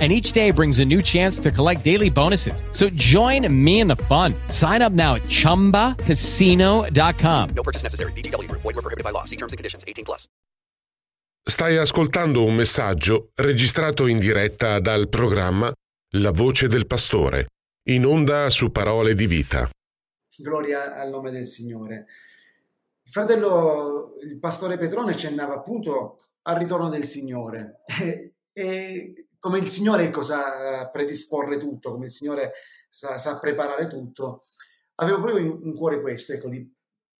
And each day brings a new chance to collect daily bonuses. So join me in the fun. Sign up now at ChumbaCasino.com. No purchase necessary. VGW. Void where prohibited by law. See terms and conditions. 18+. Stai ascoltando un messaggio registrato in diretta dal programma La Voce del Pastore, in onda su Parole di Vita. Gloria al nome del Signore. Il fratello, il pastore Petrone, accennava appunto al ritorno del Signore. E come il Signore sa predisporre tutto, come il Signore sa preparare tutto, avevo proprio in cuore questo, ecco, di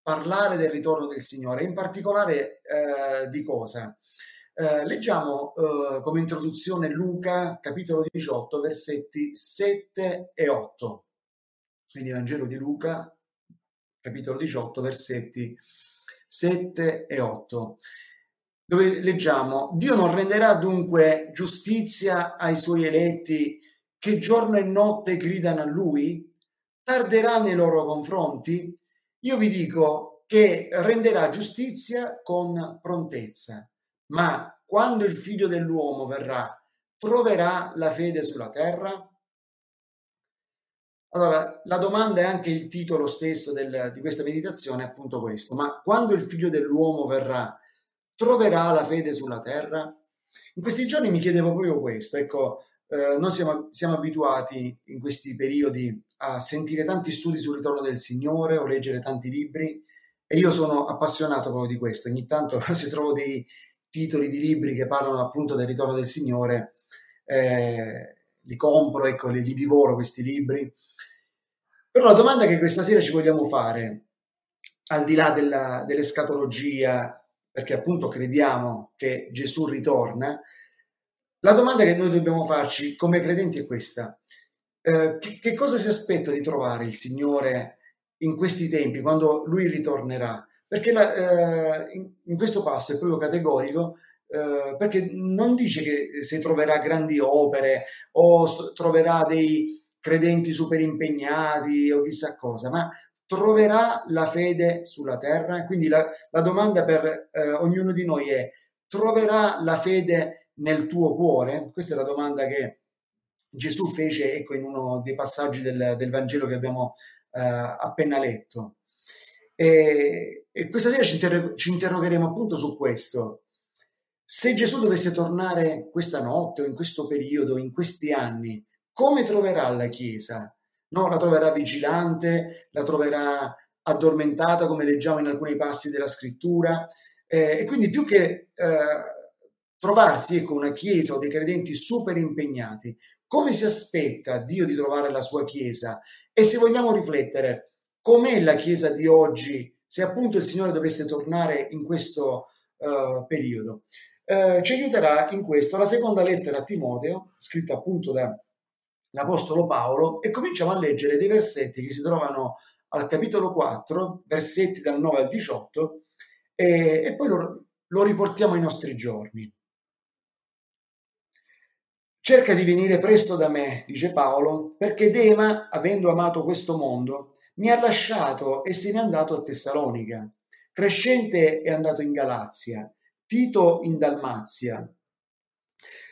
parlare del ritorno del Signore, in particolare di cosa? Leggiamo come introduzione Luca, capitolo 18, versetti 7 e 8. Quindi Vangelo di Luca, capitolo 18, versetti 7 e 8. Dove leggiamo: Dio non renderà dunque giustizia ai suoi eletti che giorno e notte gridano a lui? Tarderà nei loro confronti? Io vi dico che renderà giustizia con prontezza, ma quando il figlio dell'uomo verrà, troverà la fede sulla terra? Allora, la domanda è anche il titolo stesso di questa meditazione, è appunto questo: ma quando il figlio dell'uomo verrà, troverà la fede sulla terra? In questi giorni mi chiedevo proprio questo, ecco, noi siamo abituati in questi periodi a sentire tanti studi sul ritorno del Signore o leggere tanti libri, e io sono appassionato proprio di questo. Ogni tanto, se trovo dei titoli di libri che parlano appunto del ritorno del Signore, li compro, ecco, li divoro questi libri. Però la domanda che questa sera ci vogliamo fare, al di là dell'escatologia, perché appunto crediamo che Gesù ritorna, la domanda che noi dobbiamo farci come credenti è questa: che cosa si aspetta di trovare il Signore in questi tempi, quando Lui ritornerà? Perché in questo passo è proprio categorico, perché non dice che se troverà grandi opere o troverà dei credenti super impegnati o chissà cosa, ma troverà la fede sulla terra. Quindi la domanda per ognuno di noi è: troverà la fede nel tuo cuore? Questa è la domanda che Gesù fece, ecco, in uno dei passaggi del Vangelo che abbiamo appena letto. E questa sera ci interrogheremo appunto su questo. Se Gesù dovesse tornare questa notte o in questo periodo, in questi anni, come troverà la Chiesa? No, la troverà vigilante, la troverà addormentata, come leggiamo in alcuni passi della Scrittura, e quindi più che trovarsi con una Chiesa o dei credenti super impegnati, come si aspetta Dio di trovare la sua Chiesa? E se vogliamo riflettere, com'è la Chiesa di oggi se appunto il Signore dovesse tornare in questo periodo? Ci aiuterà in questo la seconda lettera a Timoteo, scritta appunto da l'Apostolo Paolo, e cominciamo a leggere dei versetti che si trovano al capitolo 4, versetti dal 9 al 18, e poi lo riportiamo ai nostri giorni. Cerca di venire presto da me, dice Paolo, perché Dema, avendo amato questo mondo, mi ha lasciato e se n'è andato a Tessalonica. Crescente è andato in Galazia, Tito in Dalmazia.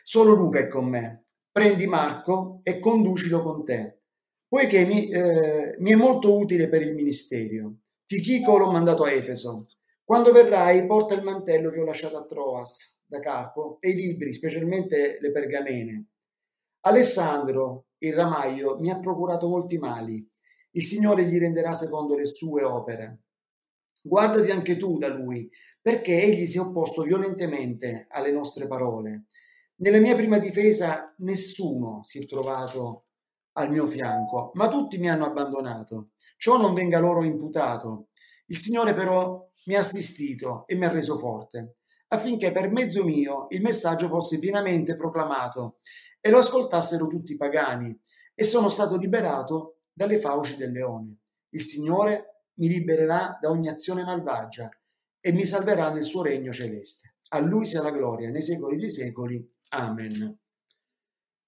Solo Luca è con me. Prendi Marco e conducilo con te, poiché mi è molto utile per il ministero. Tichico l'ho mandato a Efeso. Quando verrai, porta il mantello che ho lasciato a Troas, da Carpo, e i libri, specialmente le pergamene. Alessandro, il ramaio, mi ha procurato molti mali. Il Signore gli renderà secondo le sue opere. Guardati anche tu da lui, perché egli si è opposto violentemente alle nostre parole. Nella mia prima difesa nessuno si è trovato al mio fianco, ma tutti mi hanno abbandonato. Ciò non venga loro imputato. Il Signore però mi ha assistito e mi ha reso forte, affinché per mezzo mio il messaggio fosse pienamente proclamato e lo ascoltassero tutti i pagani, e sono stato liberato dalle fauci del leone. Il Signore mi libererà da ogni azione malvagia e mi salverà nel suo regno celeste. A Lui sia la gloria nei secoli dei secoli. Amen.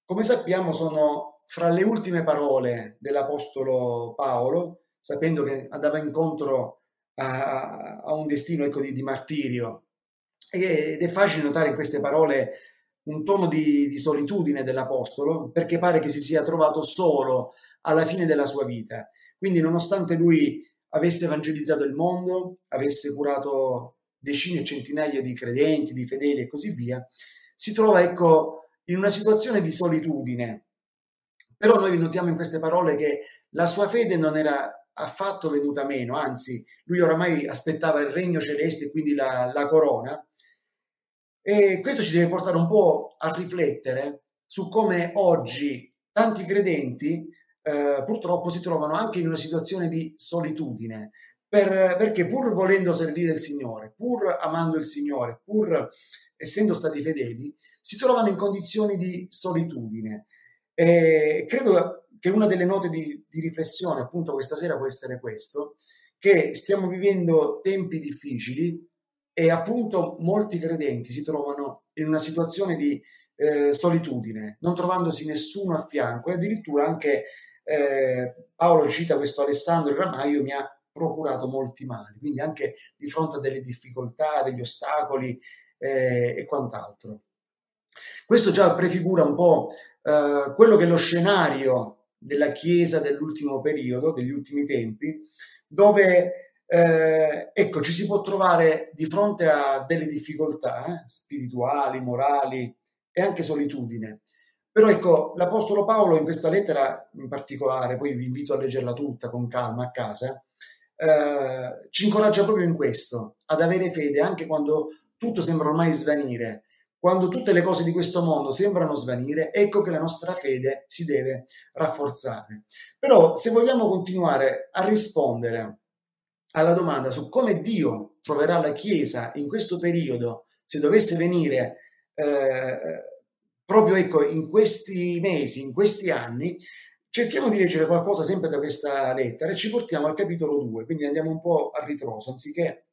Come sappiamo, sono fra le ultime parole dell'Apostolo Paolo, sapendo che andava incontro a un destino, di martirio. Ed è facile notare in queste parole un tono di solitudine dell'Apostolo, perché pare che si sia trovato solo alla fine della sua vita. Quindi, nonostante lui avesse evangelizzato il mondo, avesse curato decine e centinaia di credenti, di fedeli e così via, si trova in una situazione di solitudine. Però noi notiamo in queste parole che la sua fede non era affatto venuta meno, anzi, lui oramai aspettava il regno celeste e quindi la corona. E questo ci deve portare un po' a riflettere su come oggi tanti credenti purtroppo si trovano anche in una situazione di solitudine, perché pur volendo servire il Signore, pur amando il Signore, pur essendo stati fedeli, si trovano in condizioni di solitudine. E credo che una delle note di riflessione appunto questa sera può essere questo, che stiamo vivendo tempi difficili e appunto molti credenti si trovano in una situazione di solitudine, non trovandosi nessuno a fianco, e addirittura anche Paolo cita questo Alessandro, il ramaio mi ha procurato molti mali, quindi anche di fronte a delle difficoltà, degli ostacoli e quant'altro. Questo già prefigura un po' quello che è lo scenario della Chiesa dell'ultimo periodo, degli ultimi tempi, dove ci si può trovare di fronte a delle difficoltà spirituali, morali e anche solitudine. Però l'Apostolo Paolo in questa lettera in particolare, poi vi invito a leggerla tutta con calma a casa, ci incoraggia proprio in questo, ad avere fede anche quando tutto sembra ormai svanire, quando tutte le cose di questo mondo sembrano svanire, ecco che la nostra fede si deve rafforzare. Però se vogliamo continuare a rispondere alla domanda su come Dio troverà la Chiesa in questo periodo, se dovesse venire proprio in questi mesi, in questi anni, cerchiamo di leggere qualcosa sempre da questa lettera e ci portiamo al capitolo 2, quindi andiamo un po' a ritroso, anziché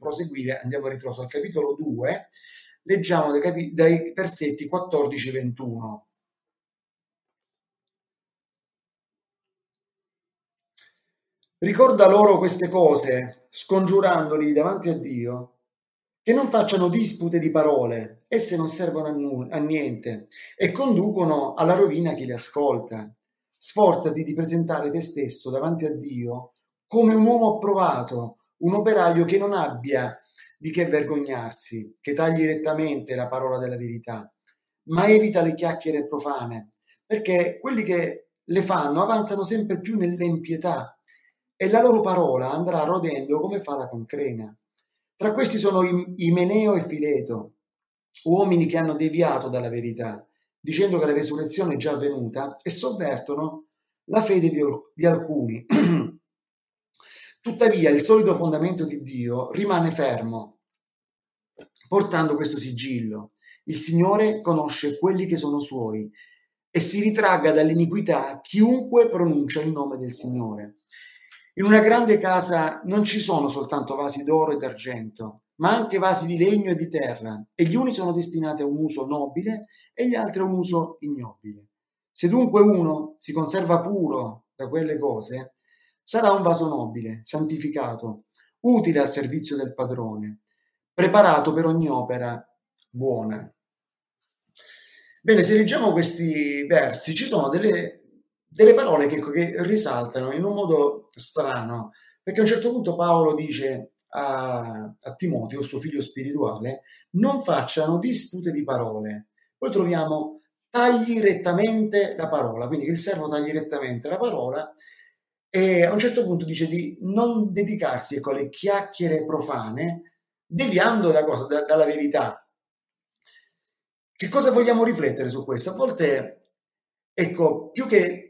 proseguire andiamo a ritroso al capitolo 2, leggiamo dai versetti 14 e 21. Ricorda loro queste cose, scongiurandoli davanti a Dio, che non facciano dispute di parole, esse non servono a niente e conducono alla rovina chi le ascolta. Sforzati di presentare te stesso davanti a Dio come un uomo approvato, un operaio che non abbia di che vergognarsi, che tagli rettamente la parola della verità, ma evita le chiacchiere profane, perché quelli che le fanno avanzano sempre più nell'empietà e la loro parola andrà rodendo come fa la cancrena. Tra questi sono Imeneo e Fileto, uomini che hanno deviato dalla verità, dicendo che la resurrezione è già avvenuta, e sovvertono la fede di alcuni. Tuttavia il solido fondamento di Dio rimane fermo, portando questo sigillo. Il Signore conosce quelli che sono Suoi e si ritragga dall'iniquità chiunque pronuncia il nome del Signore. In una grande casa non ci sono soltanto vasi d'oro e d'argento, ma anche vasi di legno e di terra, e gli uni sono destinati a un uso nobile e gli altri a un uso ignobile. Se dunque uno si conserva puro da quelle cose, sarà un vaso nobile, santificato, utile al servizio del padrone, preparato per ogni opera buona. Bene, se leggiamo questi versi, ci sono delle parole che risaltano in un modo strano, perché a un certo punto Paolo dice a Timoteo, suo figlio spirituale, non facciano dispute di parole. Poi troviamo tagli rettamente la parola, quindi che il servo tagli rettamente la parola, e a un certo punto dice di non dedicarsi alle chiacchiere profane, deviando da cosa? Dalla verità. Che cosa vogliamo riflettere su questo? A volte, ecco, più che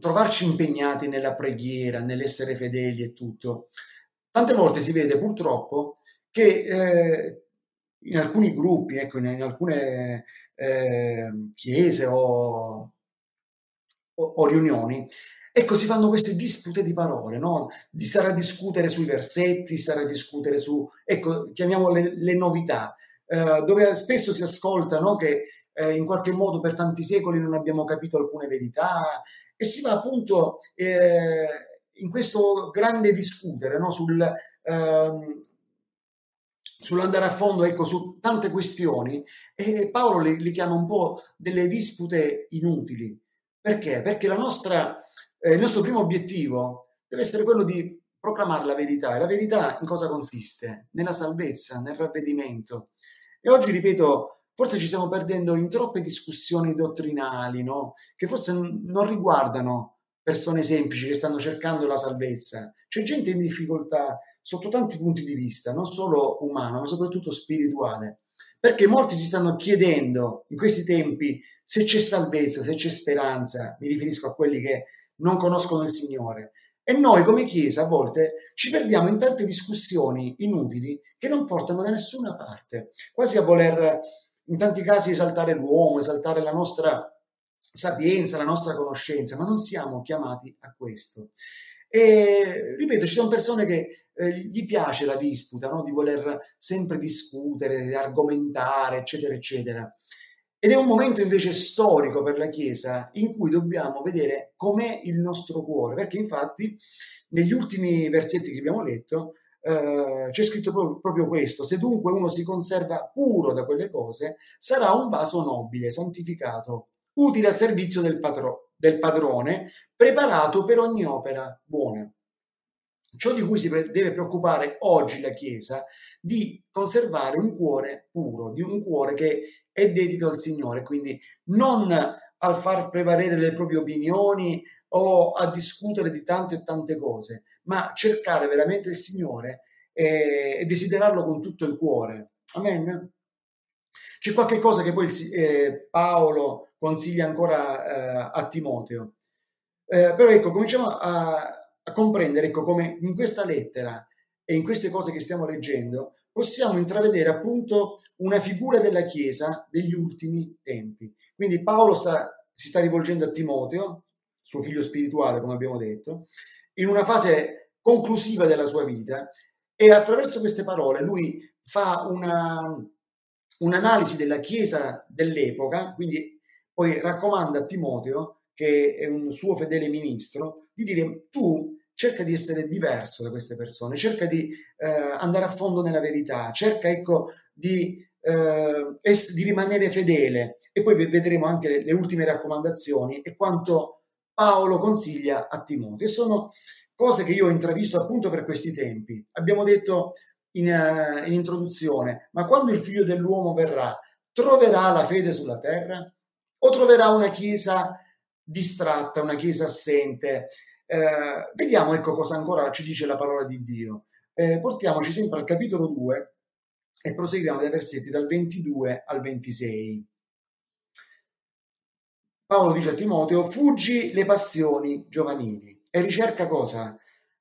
trovarci impegnati nella preghiera, nell'essere fedeli e tutto, tante volte si vede purtroppo che in alcuni gruppi, ecco, in alcune chiese o riunioni, ecco, si fanno queste dispute di parole, no? Di stare a discutere sui versetti, stare a discutere su, ecco, chiamiamole le novità, dove spesso si ascolta, no? Che in qualche modo per tanti secoli non abbiamo capito alcune verità, e si va appunto in questo grande discutere, no? Sull'andare a fondo, ecco, su tante questioni, e Paolo li chiama un po' delle dispute inutili. Perché? Perché il nostro primo obiettivo deve essere quello di proclamare la verità. E la verità in cosa consiste? Nella salvezza, nel ravvedimento. E oggi, ripeto, forse ci stiamo perdendo in troppe discussioni dottrinali, no? Che forse non riguardano persone semplici che stanno cercando la salvezza. C'è gente in difficoltà sotto tanti punti di vista, non solo umano, ma soprattutto spirituale. Perché molti si stanno chiedendo in questi tempi se c'è salvezza, se c'è speranza. Mi riferisco a quelli che non conoscono il Signore. E noi come Chiesa a volte ci perdiamo in tante discussioni inutili che non portano da nessuna parte. Quasi a voler in tanti casi esaltare l'uomo, esaltare la nostra sapienza, la nostra conoscenza, ma non siamo chiamati a questo. E ripeto, ci sono persone che gli piace la disputa, no? Di voler sempre discutere, argomentare, eccetera, eccetera. Ed è un momento invece storico per la Chiesa in cui dobbiamo vedere com'è il nostro cuore, perché infatti negli ultimi versetti che abbiamo letto c'è scritto proprio questo: se dunque uno si conserva puro da quelle cose, sarà un vaso nobile, santificato, utile al servizio del padrone, preparato per ogni opera buona. Ciò di cui si deve preoccupare oggi la Chiesa, di conservare un cuore puro, di un cuore che è dedito al Signore, quindi non al far prevalere le proprie opinioni o a discutere di tante e tante cose, ma cercare veramente il Signore e desiderarlo con tutto il cuore. Amen? C'è qualche cosa che poi Paolo consiglia ancora a Timoteo. Però ecco, cominciamo a comprendere, ecco, come in questa lettera e in queste cose che stiamo leggendo possiamo intravedere appunto una figura della Chiesa degli ultimi tempi. Quindi Paolo si sta rivolgendo a Timoteo, suo figlio spirituale, come abbiamo detto, in una fase conclusiva della sua vita, e attraverso queste parole lui fa un'analisi della Chiesa dell'epoca, quindi poi raccomanda a Timoteo, che è un suo fedele ministro, di dire: tu cerca di essere diverso da queste persone, cerca di andare a fondo nella verità, cerca, ecco, di rimanere fedele. E poi vedremo anche le ultime raccomandazioni e quanto Paolo consiglia a Timoteo. E sono cose che io ho intravisto appunto per questi tempi. Abbiamo detto in introduzione: ma quando il figlio dell'uomo verrà, troverà la fede sulla terra? O troverà una Chiesa distratta, una Chiesa assente? Vediamo, ecco, cosa ancora ci dice la parola di Dio. Portiamoci sempre al capitolo 2 e proseguiamo dai versetti dal 22 al 26. Paolo dice a Timoteo: fuggi le passioni giovanili e ricerca cosa?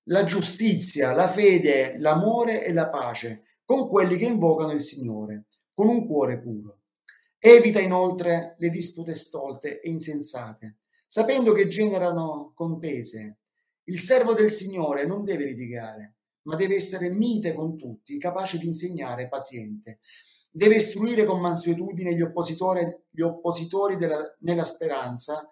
La giustizia, la fede, l'amore e la pace con quelli che invocano il Signore con un cuore puro. Evita inoltre le dispute stolte e insensate, sapendo che generano contese. Il servo del Signore non deve litigare, ma deve essere mite con tutti, capace di insegnare, paziente. Deve istruire con mansuetudine gli oppositori nella speranza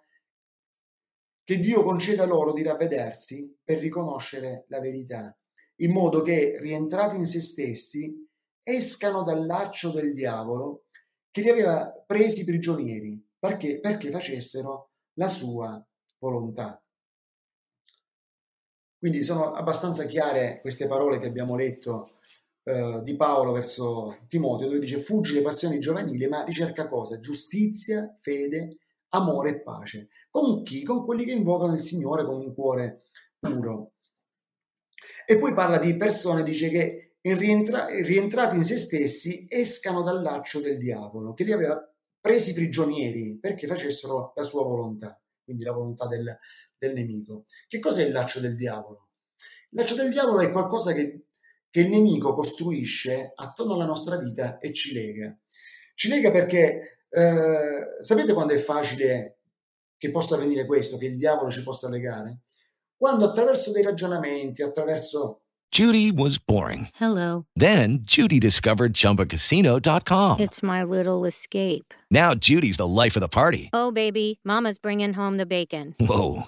che Dio conceda loro di ravvedersi per riconoscere la verità, in modo che, rientrati in se stessi, escano dal laccio del diavolo che li aveva presi prigionieri, perché facessero la sua volontà. Quindi sono abbastanza chiare queste parole che abbiamo letto di Paolo verso Timoteo, dove dice: fuggi le passioni giovanili, ma ricerca cosa? Giustizia, fede, amore e pace. Con chi? Con quelli che invocano il Signore con un cuore puro. E poi parla di persone, dice, che rientrati in se stessi, escano dal laccio del diavolo che li aveva presi prigionieri perché facessero la sua volontà, quindi la volontà del nemico. Che cos'è il laccio del diavolo? Il laccio del diavolo è qualcosa che il nemico costruisce attorno alla nostra vita e ci lega. Ci lega perché sapete quando è facile che possa avvenire questo, che il diavolo ci possa legare? Quando attraverso dei ragionamenti, attraverso... Judy was boring. Hello. Then Judy discovered ChumbaCasino.com. It's my little escape. Now Judy's the life of the party. Oh, baby, mama's bringing home the bacon. Whoa,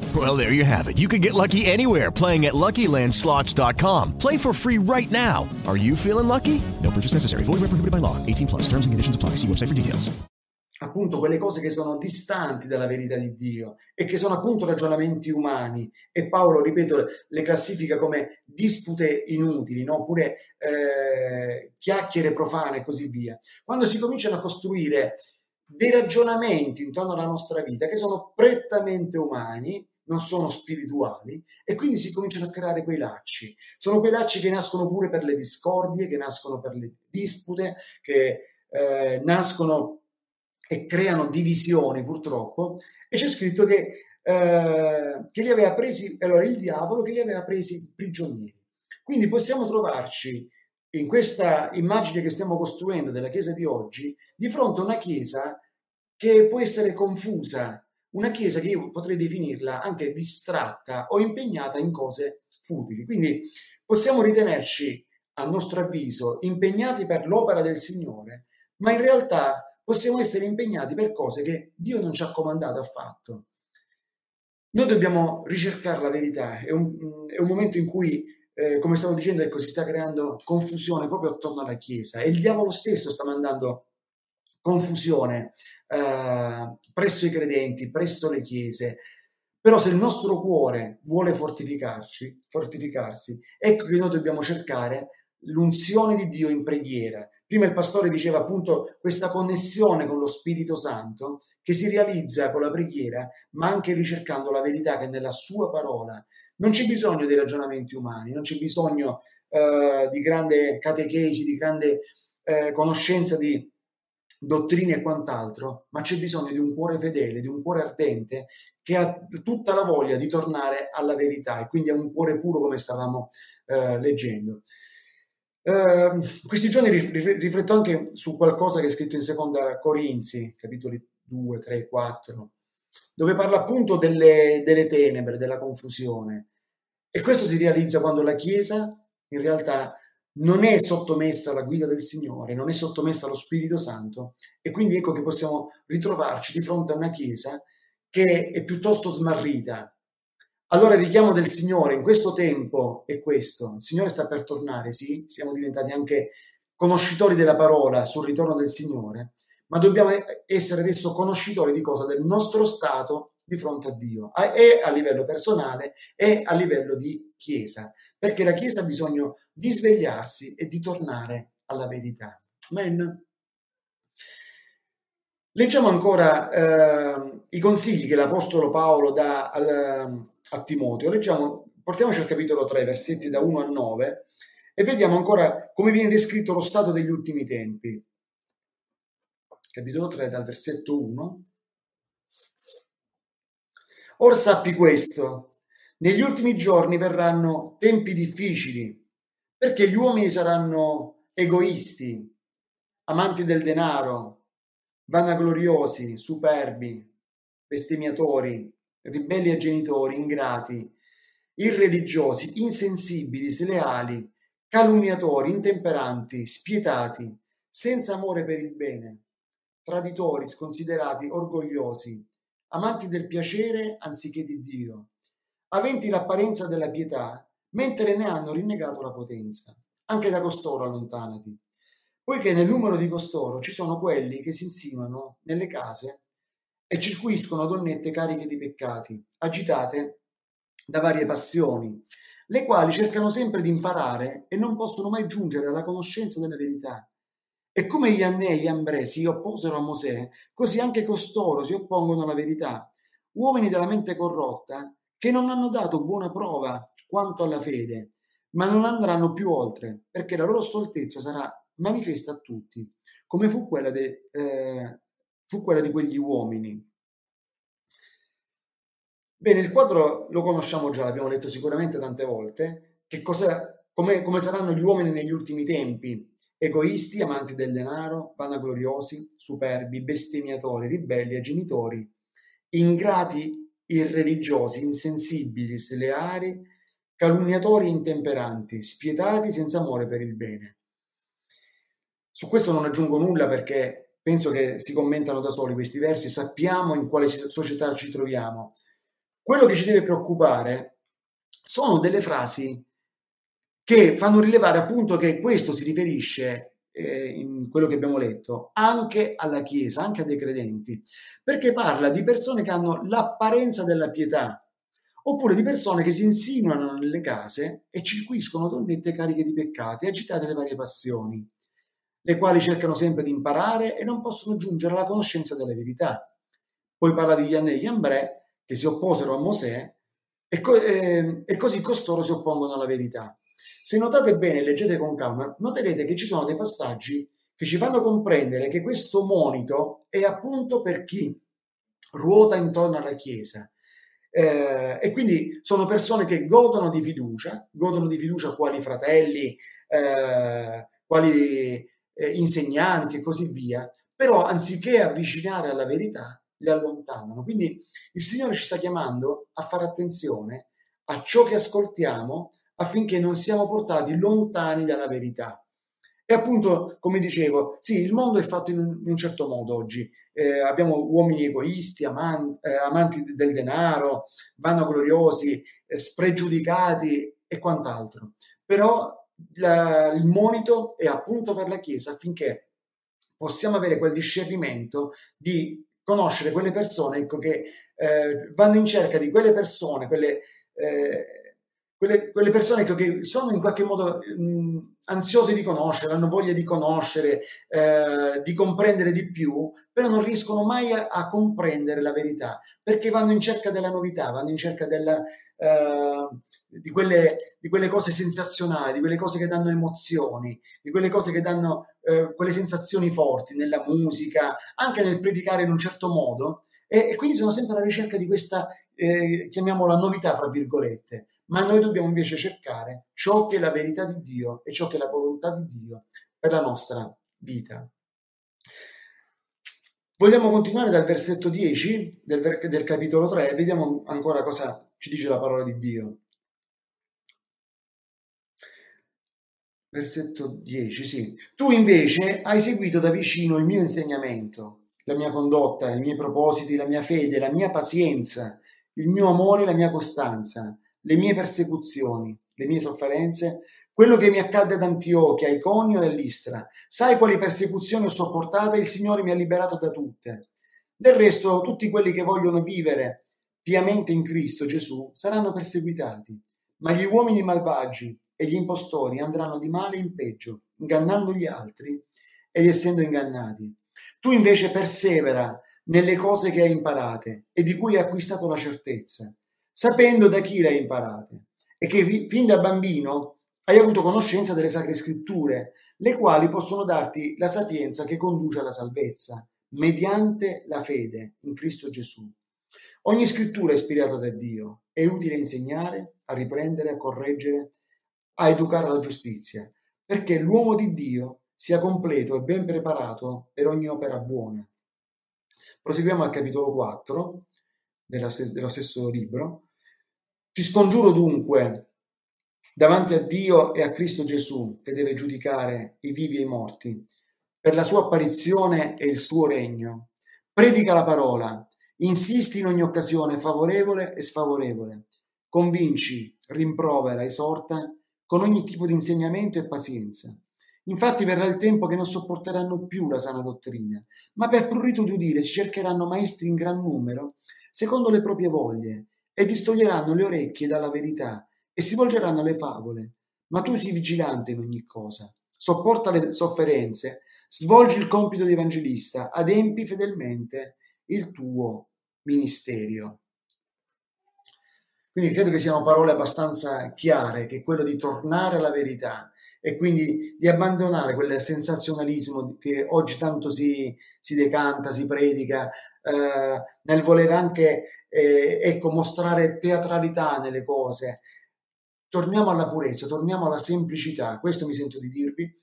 Well, there you have it. You can get lucky anywhere, playing at LuckyLandSlots.com. Play for free right now. Are you feeling lucky? No purchase necessary. Void where prohibited by law. 18+. Terms and conditions apply. See website for details. Appunto, quelle cose che sono distanti dalla verità di Dio e che sono appunto ragionamenti umani. E Paolo, ripeto, le classifica come dispute inutili, no? Oppure chiacchiere profane e così via. Quando si cominciano a costruire dei ragionamenti intorno alla nostra vita che sono prettamente umani, non sono spirituali, e quindi si cominciano a creare quei lacci. Sono quei lacci che nascono pure per le discordie, che nascono per le dispute, che nascono e creano divisioni, purtroppo. E c'è scritto che li aveva presi, allora il diavolo che li aveva presi prigionieri. Quindi possiamo trovarci in questa immagine che stiamo costruendo della Chiesa di oggi di fronte a una Chiesa che può essere confusa, una Chiesa che io potrei definirla anche distratta o impegnata in cose futili. Quindi possiamo ritenerci, a nostro avviso, impegnati per l'opera del Signore, ma in realtà possiamo essere impegnati per cose che Dio non ci ha comandato affatto. Noi dobbiamo ricercare la verità. È un momento in cui, come stavo dicendo, ecco, si sta creando confusione proprio attorno alla Chiesa, e il diavolo stesso sta mandando confusione presso i credenti, presso le chiese. Però se il nostro cuore vuole fortificarsi, ecco che noi dobbiamo cercare l'unzione di Dio in preghiera. Prima il pastore diceva appunto questa connessione con lo Spirito Santo che si realizza con la preghiera, ma anche ricercando la verità che è nella sua parola. Non c'è bisogno dei ragionamenti umani, non c'è bisogno di grande catechesi, di grande conoscenza di dottrine e quant'altro, ma c'è bisogno di un cuore fedele, di un cuore ardente che ha tutta la voglia di tornare alla verità, e quindi ha un cuore puro, come stavamo leggendo. Questi giorni rifletto anche su qualcosa che è scritto in Seconda Corinzi, capitoli 2, 3, 4, dove parla appunto delle tenebre, della confusione, e questo si realizza quando la Chiesa in realtà non è sottomessa alla guida del Signore, non è sottomessa allo Spirito Santo, e quindi ecco che possiamo ritrovarci di fronte a una Chiesa che è piuttosto smarrita. Allora il richiamo del Signore in questo tempo è questo: il Signore sta per tornare, sì, siamo diventati anche conoscitori della parola sul ritorno del Signore, ma dobbiamo essere adesso conoscitori di cosa? Del nostro stato di fronte a Dio, e a livello personale e a livello di Chiesa, perché la Chiesa ha bisogno di svegliarsi e di tornare alla verità. Amen. Leggiamo ancora i consigli che l'Apostolo Paolo dà a Timoteo. Portiamoci al capitolo 3, versetti da 1 a 9, e vediamo ancora come viene descritto lo stato degli ultimi tempi. Capitolo 3, dal versetto 1. Or sappi questo, negli ultimi giorni verranno tempi difficili, perché gli uomini saranno egoisti, amanti del denaro, vanagloriosi, superbi, bestemmiatori, ribelli ai genitori, ingrati, irreligiosi, insensibili, sleali, calunniatori, intemperanti, spietati, senza amore per il bene, traditori, sconsiderati, orgogliosi, amanti del piacere anziché di Dio, aventi l'apparenza della pietà, mentre ne hanno rinnegato la potenza. Anche da costoro allontanati, poiché nel numero di costoro ci sono quelli che si insinuano nelle case e circuiscono donnette cariche di peccati, agitate da varie passioni, le quali cercano sempre di imparare e non possono mai giungere alla conoscenza della verità. E come gli Annei e gli Ambrei si opposero a Mosè, così anche costoro si oppongono alla verità, uomini della mente corrotta che non hanno dato buona prova quanto alla fede, ma non andranno più oltre, perché la loro stoltezza sarà manifesta a tutti, come fu quella di quegli uomini. Bene, il quadro lo conosciamo già, l'abbiamo letto sicuramente tante volte, che cosa, come saranno gli uomini negli ultimi tempi, egoisti, amanti del denaro, vanagloriosi, superbi, bestemmiatori, ribelli ai genitori, ingrati, irreligiosi, insensibili, sleali, calunniatori intemperanti, spietati, senza amore per il bene. Su questo non aggiungo nulla perché penso che si commentano da soli questi versi, sappiamo in quale società ci troviamo. Quello che ci deve preoccupare sono delle frasi che fanno rilevare appunto che questo si riferisce, in quello che abbiamo letto, anche alla Chiesa, anche a dei credenti, perché parla di persone che hanno l'apparenza della pietà, oppure di persone che si insinuano nelle case e circuiscono donnette cariche di peccati, agitate da varie passioni, le quali cercano sempre di imparare e non possono giungere alla conoscenza della verità. Poi parla di Janne e Jambre, che si opposero a Mosè, e così costoro si oppongono alla verità. Se notate bene e leggete con calma, noterete che ci sono dei passaggi che ci fanno comprendere che questo monito è appunto per chi ruota intorno alla Chiesa, e quindi sono persone che godono di fiducia quali fratelli, quali insegnanti e così via, però anziché avvicinare alla verità le allontanano. Quindi il Signore ci sta chiamando a fare attenzione a ciò che ascoltiamo affinché non siamo portati lontani dalla verità. E appunto, come dicevo, sì, il mondo è fatto in un certo modo oggi. Abbiamo uomini egoisti, amanti del denaro, vanagloriosi, spregiudicati e quant'altro. Però il monito è appunto per la Chiesa, affinché possiamo avere quel discernimento di conoscere quelle persone, ecco, che vanno in cerca di quelle persone, quelle persone che sono in qualche modo ansiose di conoscere, hanno voglia di conoscere, di comprendere di più, però non riescono mai a comprendere la verità, perché vanno in cerca della novità, vanno in cerca di quelle cose sensazionali, di quelle cose che danno emozioni, di quelle cose che danno quelle sensazioni forti nella musica, anche nel predicare in un certo modo, e quindi sono sempre alla ricerca di questa, chiamiamola novità, fra virgolette. Ma noi dobbiamo invece cercare ciò che è la verità di Dio e ciò che è la volontà di Dio per la nostra vita. Vogliamo continuare dal versetto 10 del capitolo 3, vediamo ancora cosa ci dice la parola di Dio. Versetto 10, sì. Tu invece hai seguito da vicino il mio insegnamento, la mia condotta, i miei propositi, la mia fede, la mia pazienza, il mio amore, la mia costanza, le mie persecuzioni, le mie sofferenze, quello che mi accadde ad Antiochia, a Iconio e a Listra. Sai quali persecuzioni ho sopportato e il Signore mi ha liberato da tutte. Del resto, tutti quelli che vogliono vivere piamente in Cristo Gesù saranno perseguitati, ma gli uomini malvagi e gli impostori andranno di male in peggio, ingannando gli altri ed essendo ingannati. Tu invece persevera nelle cose che hai imparate e di cui hai acquistato la certezza, sapendo da chi le hai imparate, e che fin da bambino hai avuto conoscenza delle sacre scritture, le quali possono darti la sapienza che conduce alla salvezza, mediante la fede in Cristo Gesù. Ogni scrittura è ispirata da Dio, è utile a insegnare, a riprendere, a correggere, a educare alla giustizia, perché l'uomo di Dio sia completo e ben preparato per ogni opera buona. Proseguiamo al capitolo 4. Dello stesso libro. Ti scongiuro dunque davanti a Dio e a Cristo Gesù, che deve giudicare i vivi e i morti, per la sua apparizione e il suo regno. Predica la parola, insisti in ogni occasione favorevole e sfavorevole, convinci, rimprovera, esorta con ogni tipo di insegnamento e pazienza. Infatti verrà il tempo che non sopporteranno più la sana dottrina, ma per prurito di udire si cercheranno maestri in gran numero, secondo le proprie voglie, e distoglieranno le orecchie dalla verità e si volgeranno alle favole. Ma tu sii vigilante in ogni cosa, sopporta le sofferenze, svolgi il compito di evangelista, adempi fedelmente il tuo ministero. Quindi credo che siano parole abbastanza chiare, che è quello di tornare alla verità e quindi di abbandonare quel sensazionalismo che oggi tanto si decanta, si predica, nel voler anche mostrare teatralità nelle cose. Torniamo alla purezza, torniamo alla semplicità, questo mi sento di dirvi.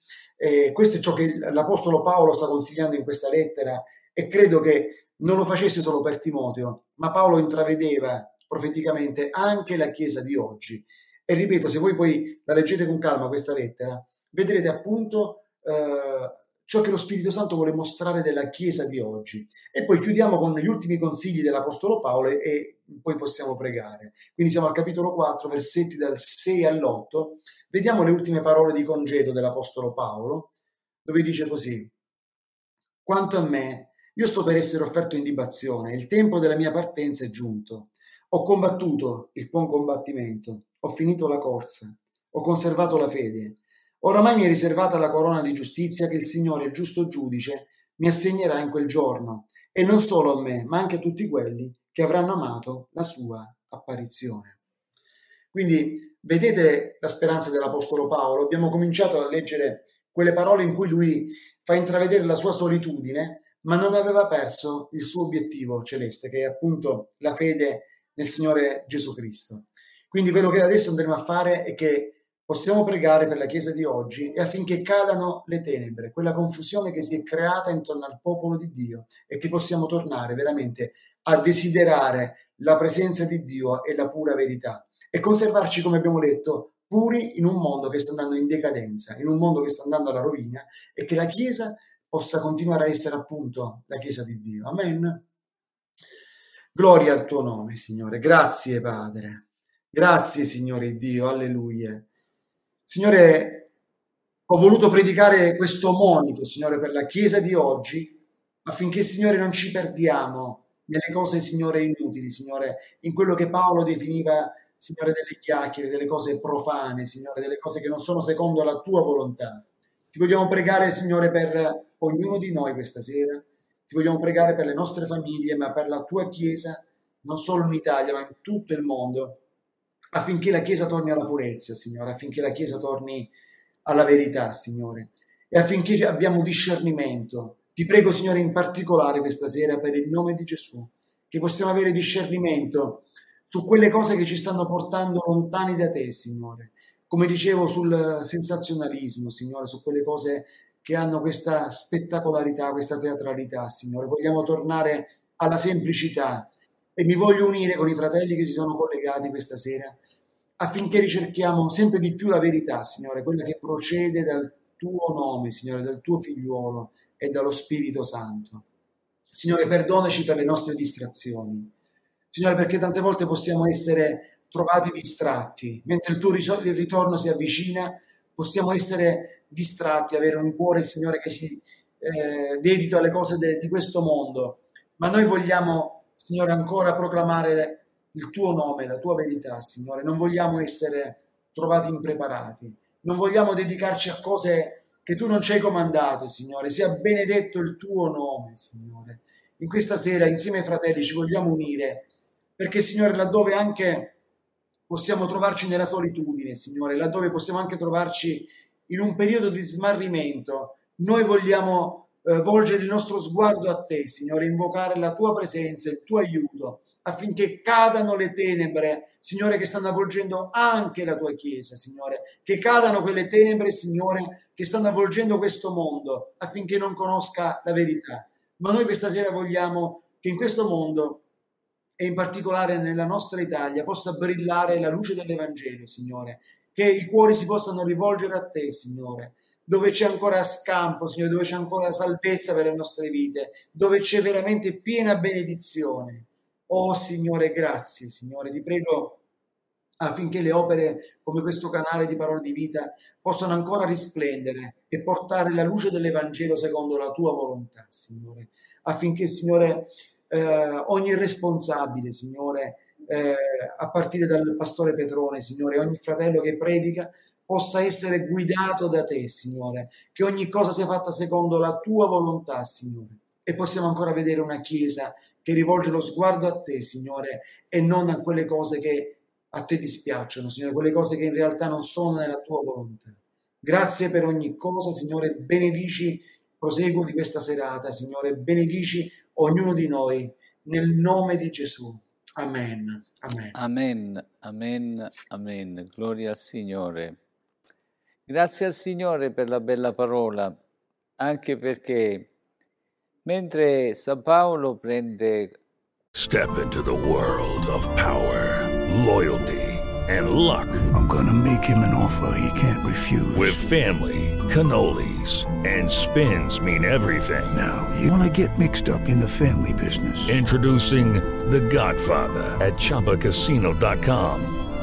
Questo è ciò che l'Apostolo Paolo sta consigliando in questa lettera, e credo che non lo facesse solo per Timoteo, ma Paolo intravedeva profeticamente anche la Chiesa di oggi. E ripeto, se voi poi la leggete con calma questa lettera, vedrete appunto ciò che lo Spirito Santo vuole mostrare della Chiesa di oggi. E poi chiudiamo con gli ultimi consigli dell'Apostolo Paolo e poi possiamo pregare. Quindi siamo al capitolo 4, versetti dal 6 all'8. Vediamo le ultime parole di congedo dell'Apostolo Paolo, dove dice così: «Quanto a me, io sto per essere offerto in libazione, il tempo della mia partenza è giunto. Ho combattuto il buon combattimento, ho finito la corsa, ho conservato la fede. Oramai mi è riservata la corona di giustizia che il Signore, il giusto giudice, mi assegnerà in quel giorno, e non solo a me, ma anche a tutti quelli che avranno amato la sua apparizione». Quindi vedete la speranza dell'Apostolo Paolo. Abbiamo cominciato a leggere quelle parole in cui lui fa intravedere la sua solitudine, ma non aveva perso il suo obiettivo celeste, che è appunto la fede nel Signore Gesù Cristo. Quindi quello che adesso andremo a fare è che possiamo pregare per la Chiesa di oggi, e affinché cadano le tenebre, quella confusione che si è creata intorno al popolo di Dio, e che possiamo tornare veramente a desiderare la presenza di Dio e la pura verità, e conservarci, come abbiamo detto, puri in un mondo che sta andando in decadenza, in un mondo che sta andando alla rovina, e che la Chiesa possa continuare a essere appunto la Chiesa di Dio. Amen. Gloria al tuo nome, Signore. Grazie, Padre. Grazie, Signore Dio, alleluia. Signore, ho voluto predicare questo monito, Signore, per la Chiesa di oggi, affinché, Signore, non ci perdiamo nelle cose, Signore, inutili, Signore, in quello che Paolo definiva, Signore, delle chiacchiere, delle cose profane, Signore, delle cose che non sono secondo la Tua volontà. Ti vogliamo pregare, Signore, per ognuno di noi questa sera. Ti vogliamo pregare per le nostre famiglie, ma per la Tua Chiesa, non solo in Italia, ma in tutto il mondo, affinché la Chiesa torni alla purezza, Signore, affinché la Chiesa torni alla verità, Signore, e affinché abbiamo discernimento. Ti prego, Signore, in particolare questa sera, per il nome di Gesù, che possiamo avere discernimento su quelle cose che ci stanno portando lontani da Te, Signore. Come dicevo, sul sensazionalismo, Signore, su quelle cose che hanno questa spettacolarità, questa teatralità, Signore. Vogliamo tornare alla semplicità, e mi voglio unire con i fratelli che si sono collegati questa sera, affinché ricerchiamo sempre di più la verità, Signore, quella che procede dal Tuo nome, Signore, dal Tuo figliuolo e dallo Spirito Santo. Signore, perdonaci per le nostre distrazioni, Signore, perché tante volte possiamo essere trovati distratti, mentre il Tuo ritorno si avvicina, possiamo essere distratti, avere un cuore, Signore, che si dedica alle cose di questo mondo, ma noi vogliamo, Signore, ancora proclamare il Tuo nome, la Tua verità, Signore. Non vogliamo essere trovati impreparati, non vogliamo dedicarci a cose che Tu non ci hai comandato, Signore. Sia benedetto il Tuo nome, Signore. In questa sera, insieme ai fratelli, ci vogliamo unire, perché, Signore, laddove anche possiamo trovarci nella solitudine, Signore, laddove possiamo anche trovarci in un periodo di smarrimento, noi vogliamo volgere il nostro sguardo a Te, Signore, invocare la Tua presenza, il Tuo aiuto, affinché cadano le tenebre, Signore, che stanno avvolgendo anche la Tua Chiesa, Signore, che cadano quelle tenebre, Signore, che stanno avvolgendo questo mondo, affinché non conosca la verità. Ma noi questa sera vogliamo che in questo mondo, e in particolare nella nostra Italia, possa brillare la luce dell'Evangelo, Signore, che i cuori si possano rivolgere a Te, Signore, dove c'è ancora scampo, Signore, dove c'è ancora salvezza per le nostre vite, dove c'è veramente piena benedizione. Oh Signore, grazie, Signore, ti prego affinché le opere come questo canale di Parole di Vita possano ancora risplendere e portare la luce dell'Evangelo secondo la Tua volontà, Signore. Affinché, Signore, ogni responsabile, Signore, a partire dal Pastore Petrone, Signore, ogni fratello che predica possa essere guidato da Te, Signore, che ogni cosa sia fatta secondo la Tua volontà, Signore. E possiamo ancora vedere una Chiesa che rivolge lo sguardo a Te, Signore, e non a quelle cose che a Te dispiacciono, Signore, quelle cose che in realtà non sono nella Tua volontà. Grazie per ogni cosa, Signore, benedici, proseguo di questa serata, Signore, benedici ognuno di noi, nel nome di Gesù. Amen. Amen. Amen, amen, amen. Gloria al Signore. Grazie al Signore per la bella parola, anche perché mentre San Paolo prende... Step into the world of power. Loyalty and luck. I'm gonna make him an offer he can't refuse. With family, cannolis, and spins mean everything. Now, you wanna get mixed up in the family business. Introducing The Godfather at ChumbaCasino.com.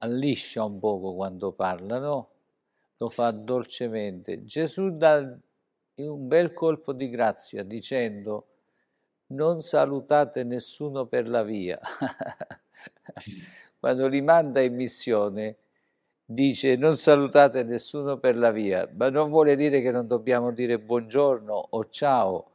Alliscia un poco quando parlano, lo fa dolcemente. Gesù dà un bel colpo di grazia dicendo: non salutate nessuno per la via. Quando li manda in missione dice: non salutate nessuno per la via, ma non vuole dire che non dobbiamo dire buongiorno o ciao,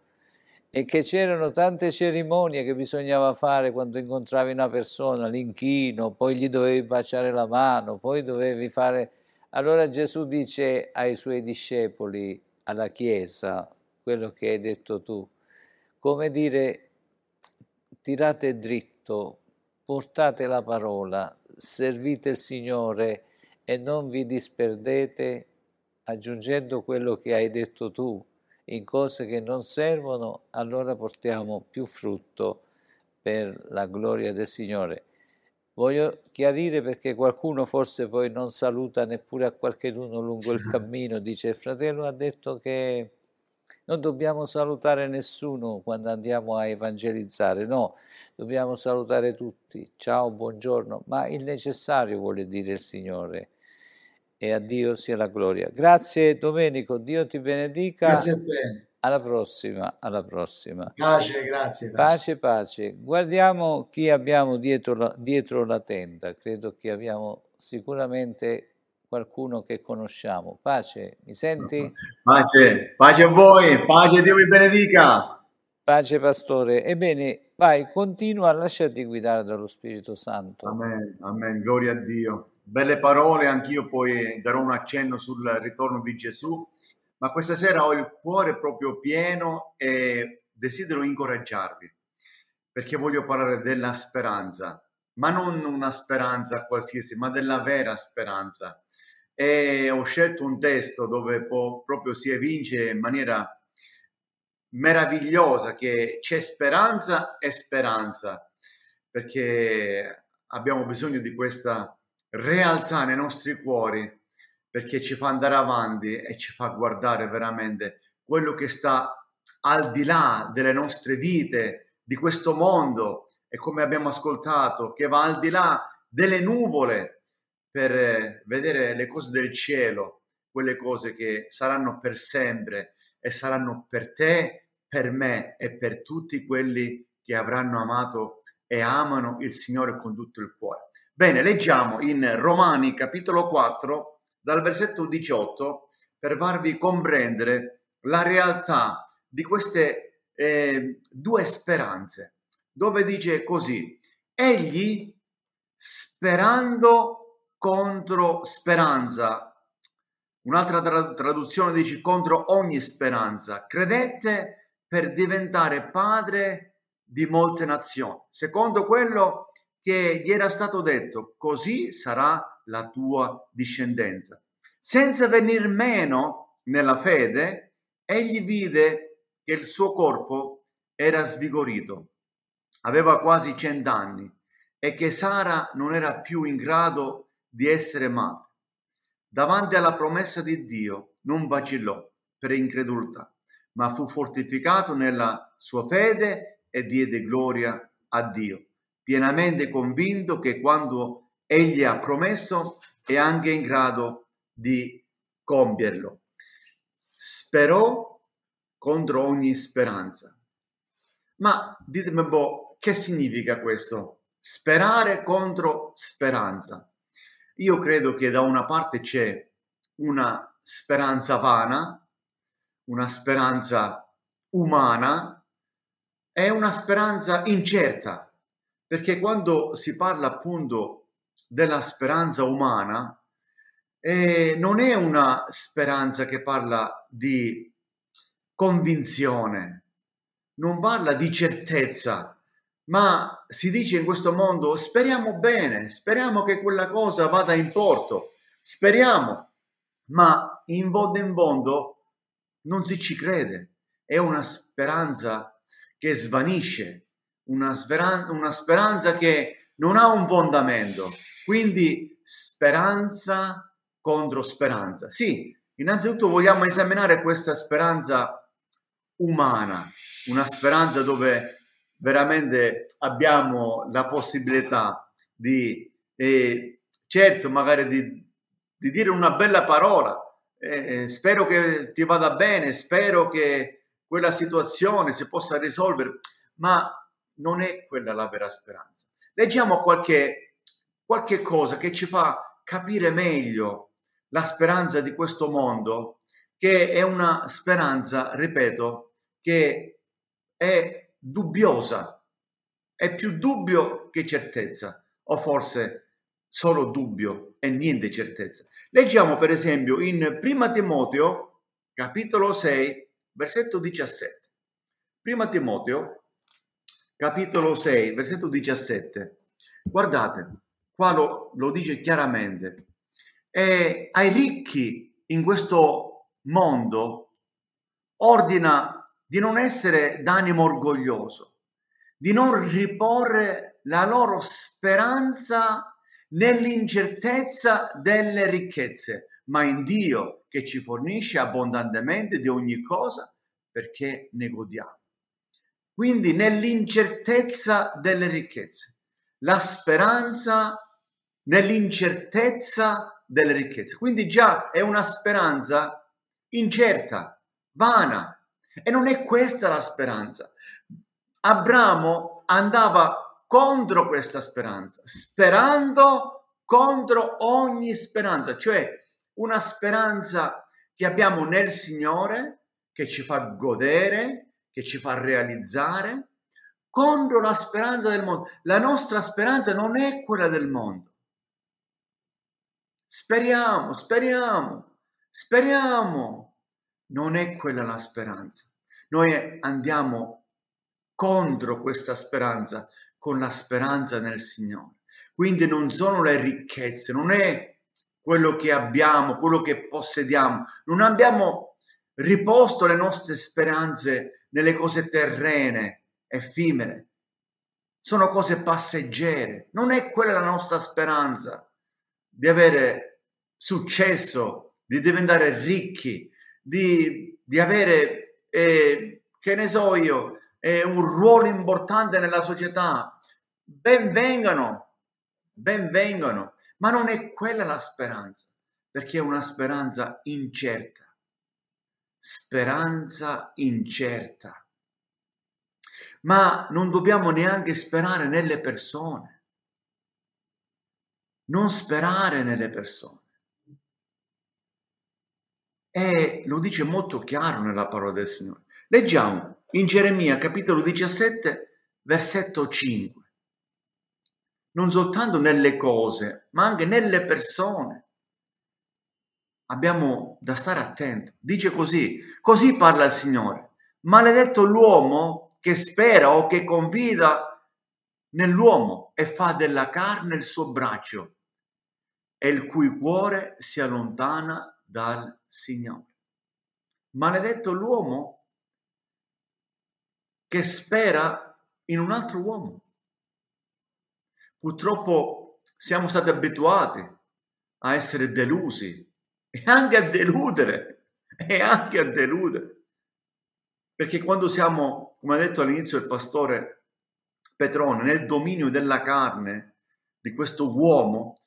e che c'erano tante cerimonie che bisognava fare quando incontravi una persona, l'inchino, poi gli dovevi baciare la mano, poi dovevi fare... Allora Gesù dice ai suoi discepoli, alla Chiesa, quello che hai detto tu, come dire: tirate dritto, portate la parola, servite il Signore e non vi disperdete, aggiungendo quello che hai detto tu. In cose che non servono, allora portiamo più frutto per la gloria del Signore. Voglio chiarire, perché qualcuno forse poi non saluta neppure a qualcheduno lungo il cammino, dice: il fratello ha detto che non dobbiamo salutare nessuno quando andiamo a evangelizzare. No, dobbiamo salutare tutti, ciao, buongiorno, ma il necessario vuole dire il Signore. E a Dio sia la gloria. Grazie Domenico, Dio ti benedica. Grazie a te. Alla prossima, alla prossima. Pace, grazie. Pace, pace. Guardiamo chi abbiamo dietro la tenda. Credo che abbiamo sicuramente qualcuno che conosciamo. Pace, mi senti? Pace, pace a voi, pace, Dio vi benedica. Pace Pastore. Ebbene, vai, continua a lasciarti guidare dallo Spirito Santo. Amen, amen, gloria a Dio. Belle parole, anch'io poi darò un accenno sul ritorno di Gesù, ma questa sera ho il cuore proprio pieno e desidero incoraggiarvi, perché voglio parlare della speranza, ma non una speranza qualsiasi, ma della vera speranza. E ho scelto un testo dove proprio si evince in maniera meravigliosa che c'è speranza e speranza, perché abbiamo bisogno di questa realtà nei nostri cuori, perché ci fa andare avanti e ci fa guardare veramente quello che sta al di là delle nostre vite, di questo mondo, e come abbiamo ascoltato, che va al di là delle nuvole per vedere le cose del cielo, quelle cose che saranno per sempre e saranno per te, per me e per tutti quelli che avranno amato e amano il Signore con tutto il cuore. Bene, leggiamo in Romani capitolo 4 dal versetto 18 per farvi comprendere la realtà di queste due speranze, dove dice così: egli, sperando contro speranza, un'altra traduzione dice contro ogni speranza, credette per diventare padre di molte nazioni, secondo quello che gli era stato detto, così sarà la tua discendenza. Senza venir meno nella fede, egli vide che il suo corpo era svigorito, aveva quasi 100 anni, e che Sara non era più in grado di essere madre. Davanti alla promessa di Dio non vacillò per incredulità, ma fu fortificato nella sua fede e diede gloria a Dio, pienamente convinto che quando egli ha promesso è anche in grado di compierlo. Sperò contro ogni speranza. Ma ditemi un po', che significa questo? Sperare contro speranza. Io credo che da una parte c'è una speranza vana, una speranza umana e una speranza incerta, perché quando si parla appunto della speranza umana non è una speranza che parla di convinzione, non parla di certezza, ma si dice in questo mondo speriamo bene, speriamo che quella cosa vada in porto, speriamo, ma in fondo non si crede, è una speranza che svanisce, una speranza che non ha un fondamento. Quindi speranza contro speranza. Sì, innanzitutto vogliamo esaminare questa speranza umana, una speranza dove veramente abbiamo la possibilità di certo magari di dire una bella parola, spero che ti vada bene, spero che quella situazione si possa risolvere, ma non è quella la vera speranza. Leggiamo qualche cosa che ci fa capire meglio la speranza di questo mondo, che è una speranza, ripeto, che è dubbiosa, è più dubbio che certezza, o forse solo dubbio e niente certezza. Leggiamo per esempio in 1 Timoteo, capitolo 6, versetto 17. 1 Timoteo, capitolo 6, versetto 17. Guardate, qua lo dice chiaramente. E ai ricchi in questo mondo ordina di non essere d'animo orgoglioso, di non riporre la loro speranza nell'incertezza delle ricchezze, ma in Dio che ci fornisce abbondantemente di ogni cosa perché ne godiamo. Quindi nell'incertezza delle ricchezze, la speranza nell'incertezza delle ricchezze. Quindi già è una speranza incerta, vana, e non è questa la speranza. Abramo andava contro questa speranza, sperando contro ogni speranza, cioè una speranza che abbiamo nel Signore, che ci fa godere, che ci fa realizzare, contro la speranza del mondo. La nostra speranza non è quella del mondo. Speriamo, speriamo, speriamo. Non è quella la speranza. Noi andiamo contro questa speranza con la speranza nel Signore. Quindi non sono le ricchezze, non è quello che abbiamo, quello che possediamo. Non abbiamo riposto le nostre speranze nelle cose terrene, effimere, sono cose passeggere. Non è quella la nostra speranza di avere successo, di diventare ricchi, di avere, che ne so io, un ruolo importante nella società. Ben vengano, ma non è quella la speranza, perché è una speranza incerta. Speranza incerta. Ma non dobbiamo neanche sperare nelle persone. Non sperare nelle persone. E lo dice molto chiaro nella parola del Signore. Leggiamo in Geremia capitolo 17, versetto 5. Non soltanto nelle cose, ma anche nelle persone. Abbiamo da stare attenti. Dice così, così parla il Signore. Maledetto l'uomo che spera o che confida nell'uomo e fa della carne il suo braccio e il cui cuore si allontana dal Signore. Maledetto l'uomo che spera in un altro uomo. Purtroppo siamo stati abituati a essere delusi e anche a deludere, Perché quando siamo, come ha detto all'inizio il pastore Petrone, nel dominio della carne, di questo uomo,